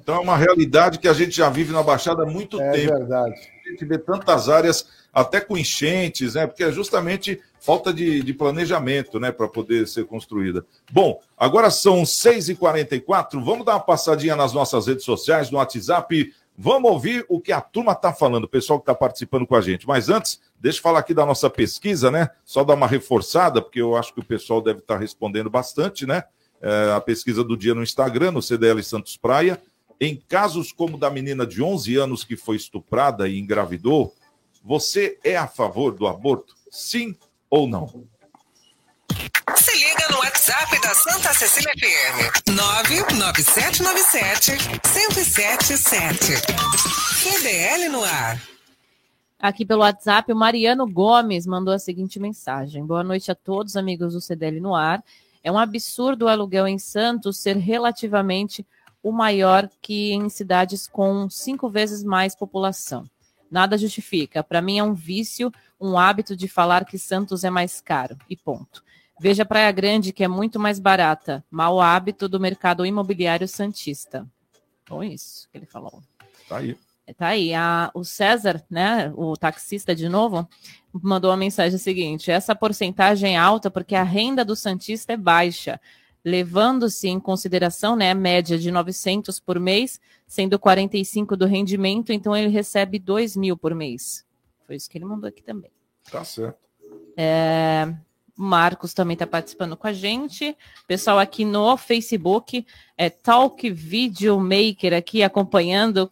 Então é uma realidade que a gente já vive na Baixada há muito é tempo. É verdade. A gente vê tantas áreas, até com enchentes, né? Porque é justamente falta de, de planejamento, né? Para poder ser construída. Bom, agora são seis e quarenta e quatro, vamos dar uma passadinha nas nossas redes sociais, no WhatsApp, vamos ouvir o que a turma está falando, o pessoal que está participando com a gente. Mas antes, deixa eu falar aqui da nossa pesquisa, né? Só dar uma reforçada, porque eu acho que o pessoal deve estar respondendo bastante, né? É, a pesquisa do dia no Instagram, no C D L Santos Praia. Em casos como da menina de onze anos que foi estuprada e engravidou, você é a favor do aborto? Sim ou não? Se liga no WhatsApp da Santa Cecília F M, nove nove sete nove sete um zero sete sete. C D L no ar. Aqui pelo WhatsApp, o Mariano Gomes mandou a seguinte mensagem. Boa noite a todos, amigos do C D L no ar. É um absurdo o aluguel em Santos ser relativamente o maior que em cidades com cinco vezes mais população. Nada justifica. Para mim é um vício, um hábito de falar que Santos é mais caro. E ponto. Veja a Praia Grande, que é muito mais barata. Mau hábito do mercado imobiliário santista. Bom, isso que ele falou. Tá aí. Tá aí. A, o César, né, o taxista de novo, mandou uma mensagem seguinte. Essa porcentagem é alta porque a renda do santista é baixa, levando-se em consideração, né, a média de novecentos por mês, sendo quarenta e cinco do rendimento, então ele recebe dois mil por mês. Foi isso que ele mandou aqui também. Tá certo. É... Marcos também está participando com a gente. Pessoal aqui no Facebook, é Talk Video Maker aqui acompanhando.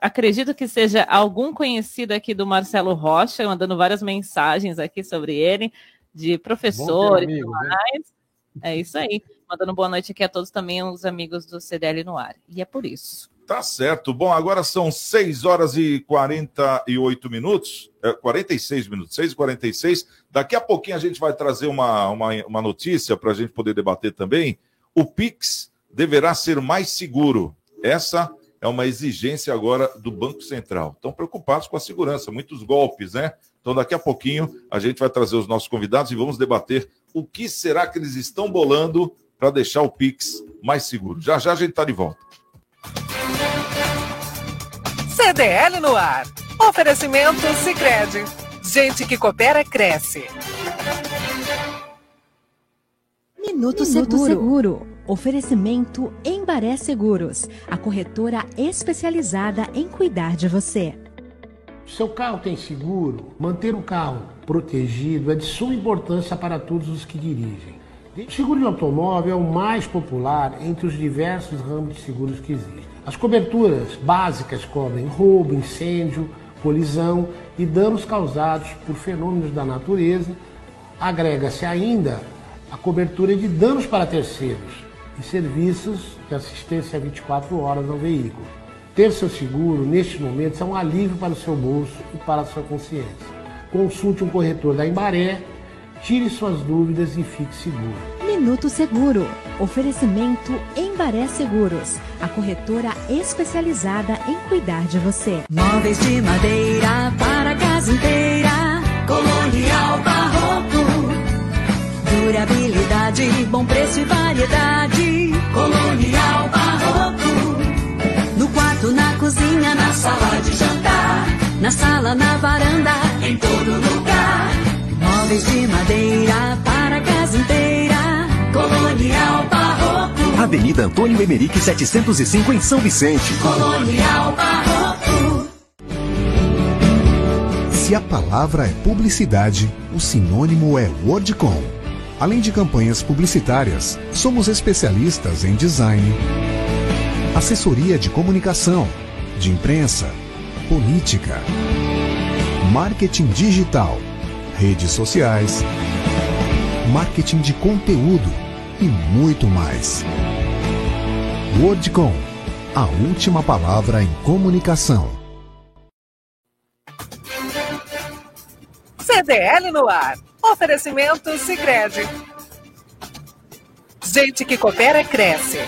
Acredito que seja algum conhecido aqui do Marcelo Rocha, mandando várias mensagens aqui sobre ele, de professor e tudo mais. É isso aí. Mandando boa noite aqui a todos também, os amigos do C D L no ar. E é por isso. Tá certo. Bom, agora são seis horas e quarenta e oito minutos, é, quarenta e seis minutos, seis e quarenta e seis. Daqui a pouquinho a gente vai trazer uma, uma, uma notícia para a gente poder debater também. O PIX deverá ser mais seguro. Essa é uma exigência agora do Banco Central. Estão preocupados com a segurança, muitos golpes, né? Então daqui a pouquinho a gente vai trazer os nossos convidados e vamos debater o que será que eles estão bolando para deixar o PIX mais seguro. Já já a gente está de volta. C D L no ar. Oferecimento Sicredi. Gente que coopera, cresce. Minuto, Minuto Seguro. Seguro. Oferecimento Embaré Seguros, a corretora especializada em cuidar de você. Seu carro tem seguro? Manter o carro protegido é de suma importância para todos os que dirigem. O seguro de automóvel é o mais popular entre os diversos ramos de seguros que existem. As coberturas básicas cobrem roubo, incêndio, colisão e danos causados por fenômenos da natureza. Agrega-se ainda a cobertura de danos para terceiros e serviços de assistência vinte e quatro horas ao veículo. Ter seu seguro, neste momento, é um alívio para o seu bolso e para a sua consciência. Consulte um corretor da Embaré, tire suas dúvidas e fique seguro. Minuto Seguro. Oferecimento Embaré Seguros, a corretora especializada em cuidar de você. Móveis de madeira para a casa inteira, Colonial Barroco. Durabilidade, bom preço e variedade, Colonial Barroco. No quarto, na cozinha, na sala de jantar, na sala, na varanda, em todo lugar. Móveis de madeira para a casa inteira, Colonial Colonial Barroco. Avenida Antônio Emerick setecentos e cinco em São Vicente. Colonial Barroco. Se a palavra é publicidade, o sinônimo é Wordcom. Além de campanhas publicitárias, somos especialistas em design, assessoria de comunicação, de imprensa, política, marketing digital, redes sociais, marketing de conteúdo e muito mais. Wordcom, a última palavra em comunicação. C D L no ar. Oferecimento Sicredi. Gente que coopera, cresce.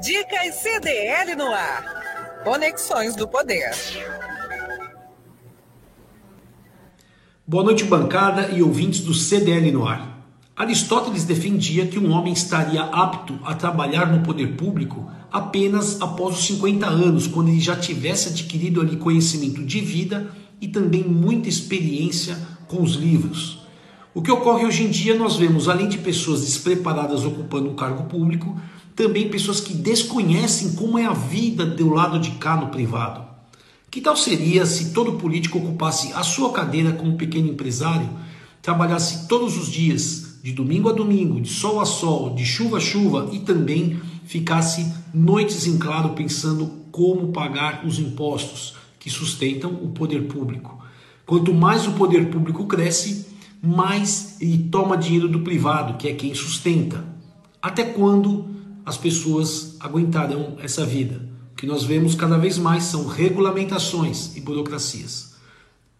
Dicas C D L no ar. Conexões do Poder. Boa noite, bancada e ouvintes do C D L no ar. Aristóteles defendia que um homem estaria apto a trabalhar no poder público apenas após os cinquenta anos, quando ele já tivesse adquirido ali conhecimento de vida e também muita experiência com os livros. O que ocorre hoje em dia, nós vemos, além de pessoas despreparadas ocupando um cargo público, também pessoas que desconhecem como é a vida do lado de cá no privado. Que tal seria se todo político ocupasse a sua cadeira como pequeno empresário, trabalhasse todos os dias, de domingo a domingo, de sol a sol, de chuva a chuva, e também ficasse noites em claro pensando como pagar os impostos que sustentam o poder público. Quanto mais o poder público cresce, mais ele toma dinheiro do privado, que é quem sustenta. Até quando as pessoas aguentarão essa vida? O que nós vemos cada vez mais são regulamentações e burocracias.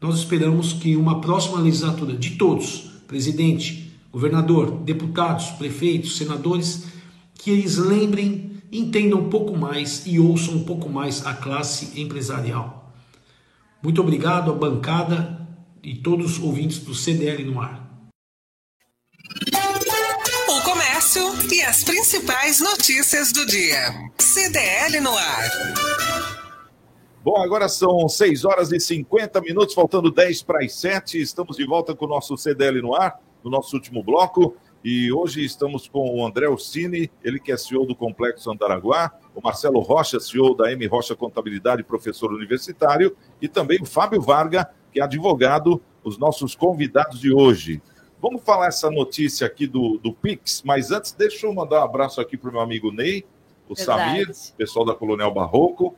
Nós esperamos que uma próxima legislatura de todos, presidente, governador, deputados, prefeitos, senadores, que eles lembrem, entendam um pouco mais e ouçam um pouco mais a classe empresarial. Muito obrigado à bancada e todos os ouvintes do C D L no ar. O comércio e as principais notícias do dia. C D L no ar. Bom, agora são seis horas e cinquenta minutos, faltando dez para as sete. Estamos de volta com o nosso C D L no ar, no nosso último bloco. E hoje estamos com o André Ursini, ele que é C E O do Complexo Andaraguá, o Marcelo Rocha, C E O da M Rocha Contabilidade, professor universitário, e também o Fábio Vargas, que é advogado, os nossos convidados de hoje. Vamos falar essa notícia aqui do, do P I X, mas antes deixa eu mandar um abraço aqui para o meu amigo Ney, o Verdade. Samir, pessoal da Colonial Barroco,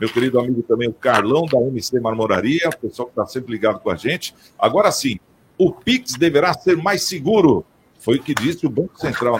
meu querido amigo também o Carlão, da M C Marmoraria, o pessoal que está sempre ligado com a gente. Agora sim, o P I X deverá ser mais seguro. Foi o que disse o Banco Central.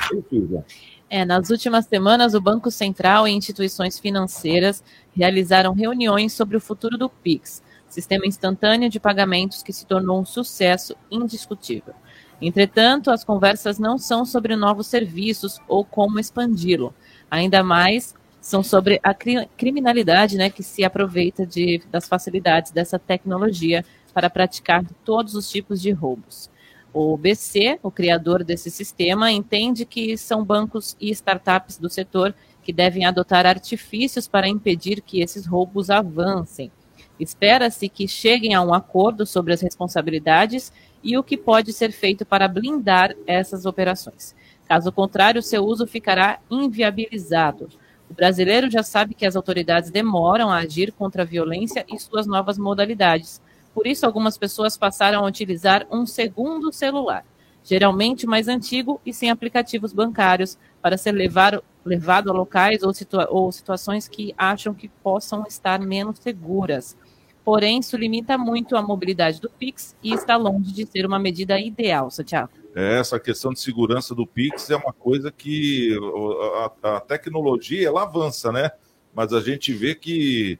É, nas últimas semanas, o Banco Central e instituições financeiras realizaram reuniões sobre o futuro do P I X, sistema instantâneo de pagamentos que se tornou um sucesso indiscutível. Entretanto, as conversas não são sobre novos serviços ou como expandi-lo. Ainda mais, são sobre a cri- criminalidade, né, que se aproveita de, das facilidades dessa tecnologia para praticar todos os tipos de roubos. O B C, o criador desse sistema, entende que são bancos e startups do setor que devem adotar artifícios para impedir que esses roubos avancem. Espera-se que cheguem a um acordo sobre as responsabilidades e o que pode ser feito para blindar essas operações. Caso contrário, seu uso ficará inviabilizado. O brasileiro já sabe que as autoridades demoram a agir contra a violência e suas novas modalidades. Por isso, algumas pessoas passaram a utilizar um segundo celular, geralmente mais antigo e sem aplicativos bancários, para ser levar, levado a locais ou, situa- ou situações que acham que possam estar menos seguras. Porém, isso limita muito a mobilidade do P I X e está longe de ser uma medida ideal, Santiago. É, essa questão de segurança do P I X é uma coisa que a, a tecnologia ela avança, né? Mas a gente vê que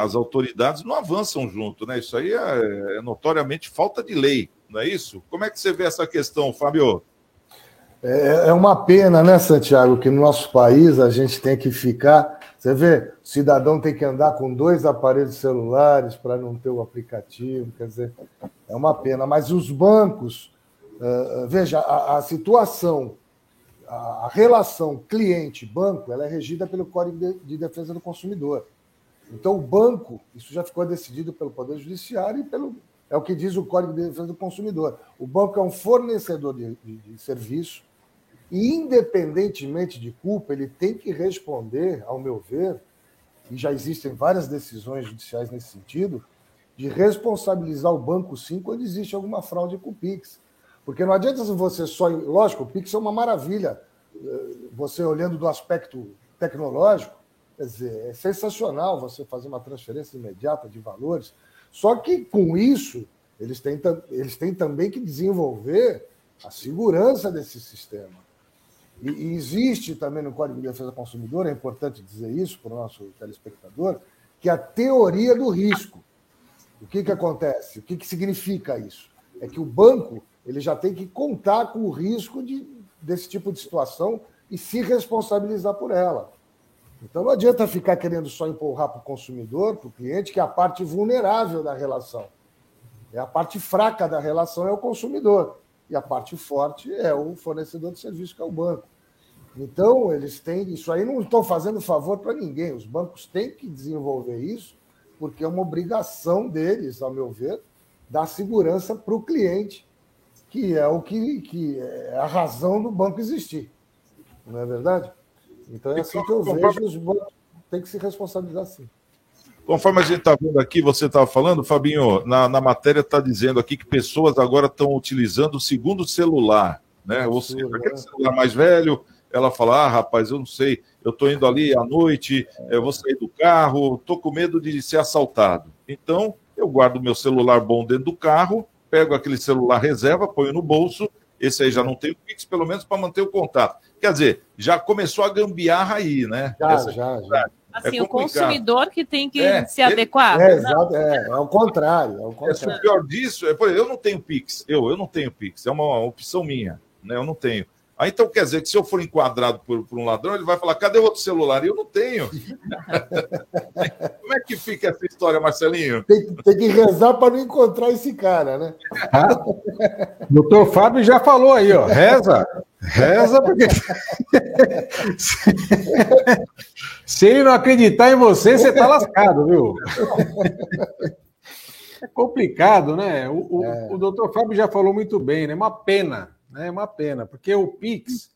as autoridades não avançam junto, né? Isso aí é notoriamente falta de lei, não é isso? Como é que você vê essa questão, Fábio? É uma pena, né, Santiago, que no nosso país a gente tem que ficar... Você vê, o cidadão tem que andar com dois aparelhos celulares para não ter o aplicativo, quer dizer, é uma pena. Mas os bancos... Veja, a situação, a relação cliente-banco, ela é regida pelo Código de Defesa do Consumidor. Então, o banco, isso já ficou decidido pelo Poder Judiciário e pelo É o que diz o Código de Defesa do Consumidor. O banco é um fornecedor de, de, de serviço e, independentemente de culpa, ele tem que responder, ao meu ver, e já existem várias decisões judiciais nesse sentido, de responsabilizar o banco, sim, quando existe alguma fraude com o PIX. Porque não adianta você só... Lógico, o PIX é uma maravilha. Você olhando do aspecto tecnológico, quer dizer, é sensacional você fazer uma transferência imediata de valores. Só que, com isso, eles têm, eles têm também que desenvolver a segurança desse sistema. E, e existe também no Código de Defesa do Consumidor, é importante dizer isso para o nosso telespectador, que a teoria do risco. O que, que acontece? O que, que significa isso? É que o banco ele já tem que contar com o risco de, desse tipo de situação e se responsabilizar por ela. Então, não adianta ficar querendo só empurrar para o consumidor, para o cliente, que é a parte vulnerável da relação. É a parte fraca da relação é o consumidor. E a parte forte é o fornecedor de serviço, que é o banco. Então, eles têm... Isso aí não estão fazendo favor para ninguém. Os bancos têm que desenvolver isso, porque é uma obrigação deles, ao meu ver, dar segurança para o cliente, que é o que, que é a razão do banco existir. Não é verdade? Então é assim que eu vejo, os bancos têm que se responsabilizar, sim. Conforme a gente está vendo aqui, você estava falando, Fabinho, na, na matéria está dizendo aqui que pessoas agora estão utilizando o segundo celular, né? Ou seja, aquele celular mais velho, ela fala, ah, rapaz, eu não sei, eu estou indo ali à noite, eu vou sair do carro, estou com medo de ser assaltado. Então, eu guardo meu celular bom dentro do carro, pego aquele celular reserva, ponho no bolso, esse aí já não tem o PIX, pelo menos para manter o contato. Quer dizer, já começou a gambiarra aí, né? Já, Essa já, já. Assim, é o consumidor que tem que é, se adequar. É, exato, é, é o contrário. É o contrário. É, o pior disso, é, por exemplo, eu não tenho PIX, eu, eu não tenho PIX, é uma opção minha, né? Eu não tenho. Aí, então, quer dizer que se eu for enquadrado por, por um ladrão, ele vai falar, cadê o outro celular? Eu não tenho. Como é que fica essa história, Marcelinho? Tem, tem que rezar para não encontrar esse cara, né? Ah, doutor Fábio já falou aí, ó, reza, reza, porque se, se ele não acreditar em você, você está lascado, viu? É complicado, né? O, o, é. o doutor Fábio já falou muito bem, né? Uma pena. É uma pena, porque o PIX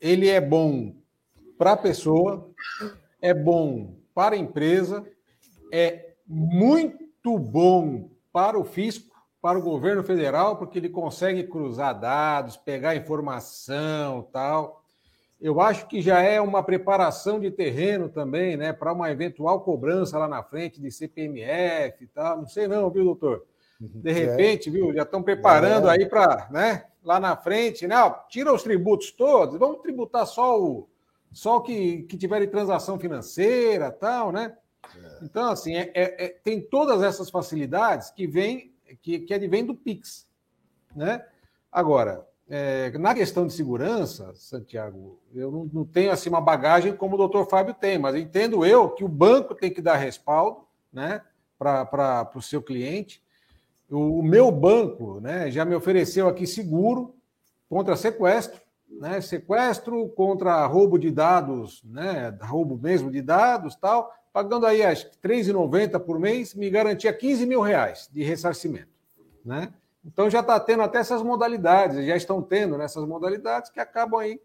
ele é bom para a pessoa, é bom para a empresa, é muito bom para o fisco, para o governo federal, porque ele consegue cruzar dados, pegar informação e tal. Eu acho que já é uma preparação de terreno também, né, para uma eventual cobrança lá na frente de C P M F e tal. Não sei não, viu, doutor? De repente, viu, já estão preparando aí para... né? Lá na frente, né? Ó, tira os tributos todos, vamos tributar só o só o que, que tiver de transação financeira, tal, né? É. Então, assim, é, é, tem todas essas facilidades que vem, que, que advém do PIX, né? Agora, é, na questão de segurança, Santiago, eu não, não tenho, assim, uma bagagem como o doutor Fábio tem, mas entendo eu que o banco tem que dar respaldo, né? Para o seu cliente. O meu banco, né, já me ofereceu aqui seguro contra sequestro, né, sequestro contra roubo de dados, né, roubo mesmo de dados, tal, pagando aí acho que três reais e noventa centavos por mês, me garantia quinze mil reais de ressarcimento, né? Então já está tendo até essas modalidades, já estão tendo essas modalidades que acabam aí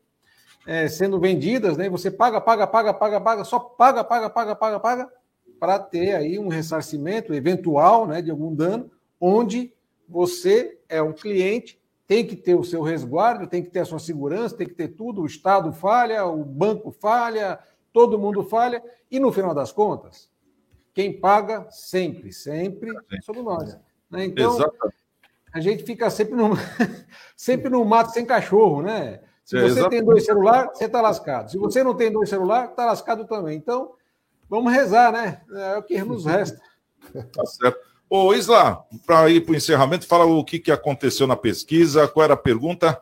é, sendo vendidas, né? Você paga, paga, paga, paga, paga, só paga, paga, paga, paga, paga, para ter aí um ressarcimento eventual, né, de algum dano, onde você é um cliente, tem que ter o seu resguardo, tem que ter a sua segurança, tem que ter tudo, o Estado falha, o banco falha, todo mundo falha, e no final das contas, quem paga sempre, sempre somos nós. Né? Então, exatamente. A gente fica sempre no, sempre no mato sem cachorro, né? Se você é, tem dois celulares, você está lascado. Se você não tem dois celulares, está lascado também. Então, vamos rezar, né? É o que nos resta. Tá certo. Ô, Isla, para ir para o encerramento, fala o que, que aconteceu na pesquisa, qual era a pergunta?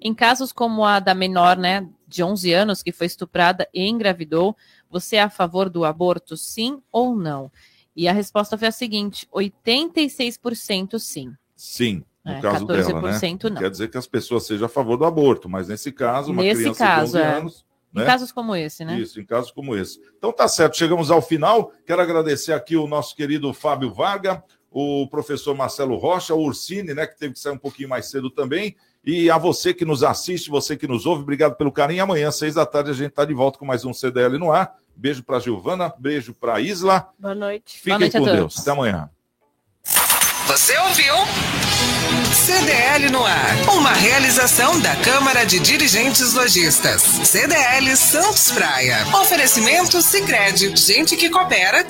Em casos como a da menor, né, de onze anos, que foi estuprada e engravidou, você é a favor do aborto, sim ou não? E a resposta foi a seguinte, oitenta e seis por cento sim. Sim, no é, caso dela, né? Não. Quer dizer que as pessoas sejam a favor do aborto, mas nesse caso, uma nesse criança caso, de onze é. anos... Em né? casos como esse, né? Isso, em casos como esse. Então tá certo, chegamos ao final. Quero agradecer aqui o nosso querido Fábio Vargas, o professor Marcelo Rocha, o Ursini, né, que teve que sair um pouquinho mais cedo também. E a você que nos assiste, você que nos ouve, obrigado pelo carinho. Amanhã, às seis da tarde, a gente está de volta com mais um C D L no ar. Beijo para a Giovana, beijo para a Isla. Boa noite. Fiquem Boa noite com Deus. Até amanhã. Você ouviu? C D L no ar. Uma realização da Câmara de Dirigentes Lojistas. C D L Santos Praia. Oferecimento Sicredi. Gente que coopera.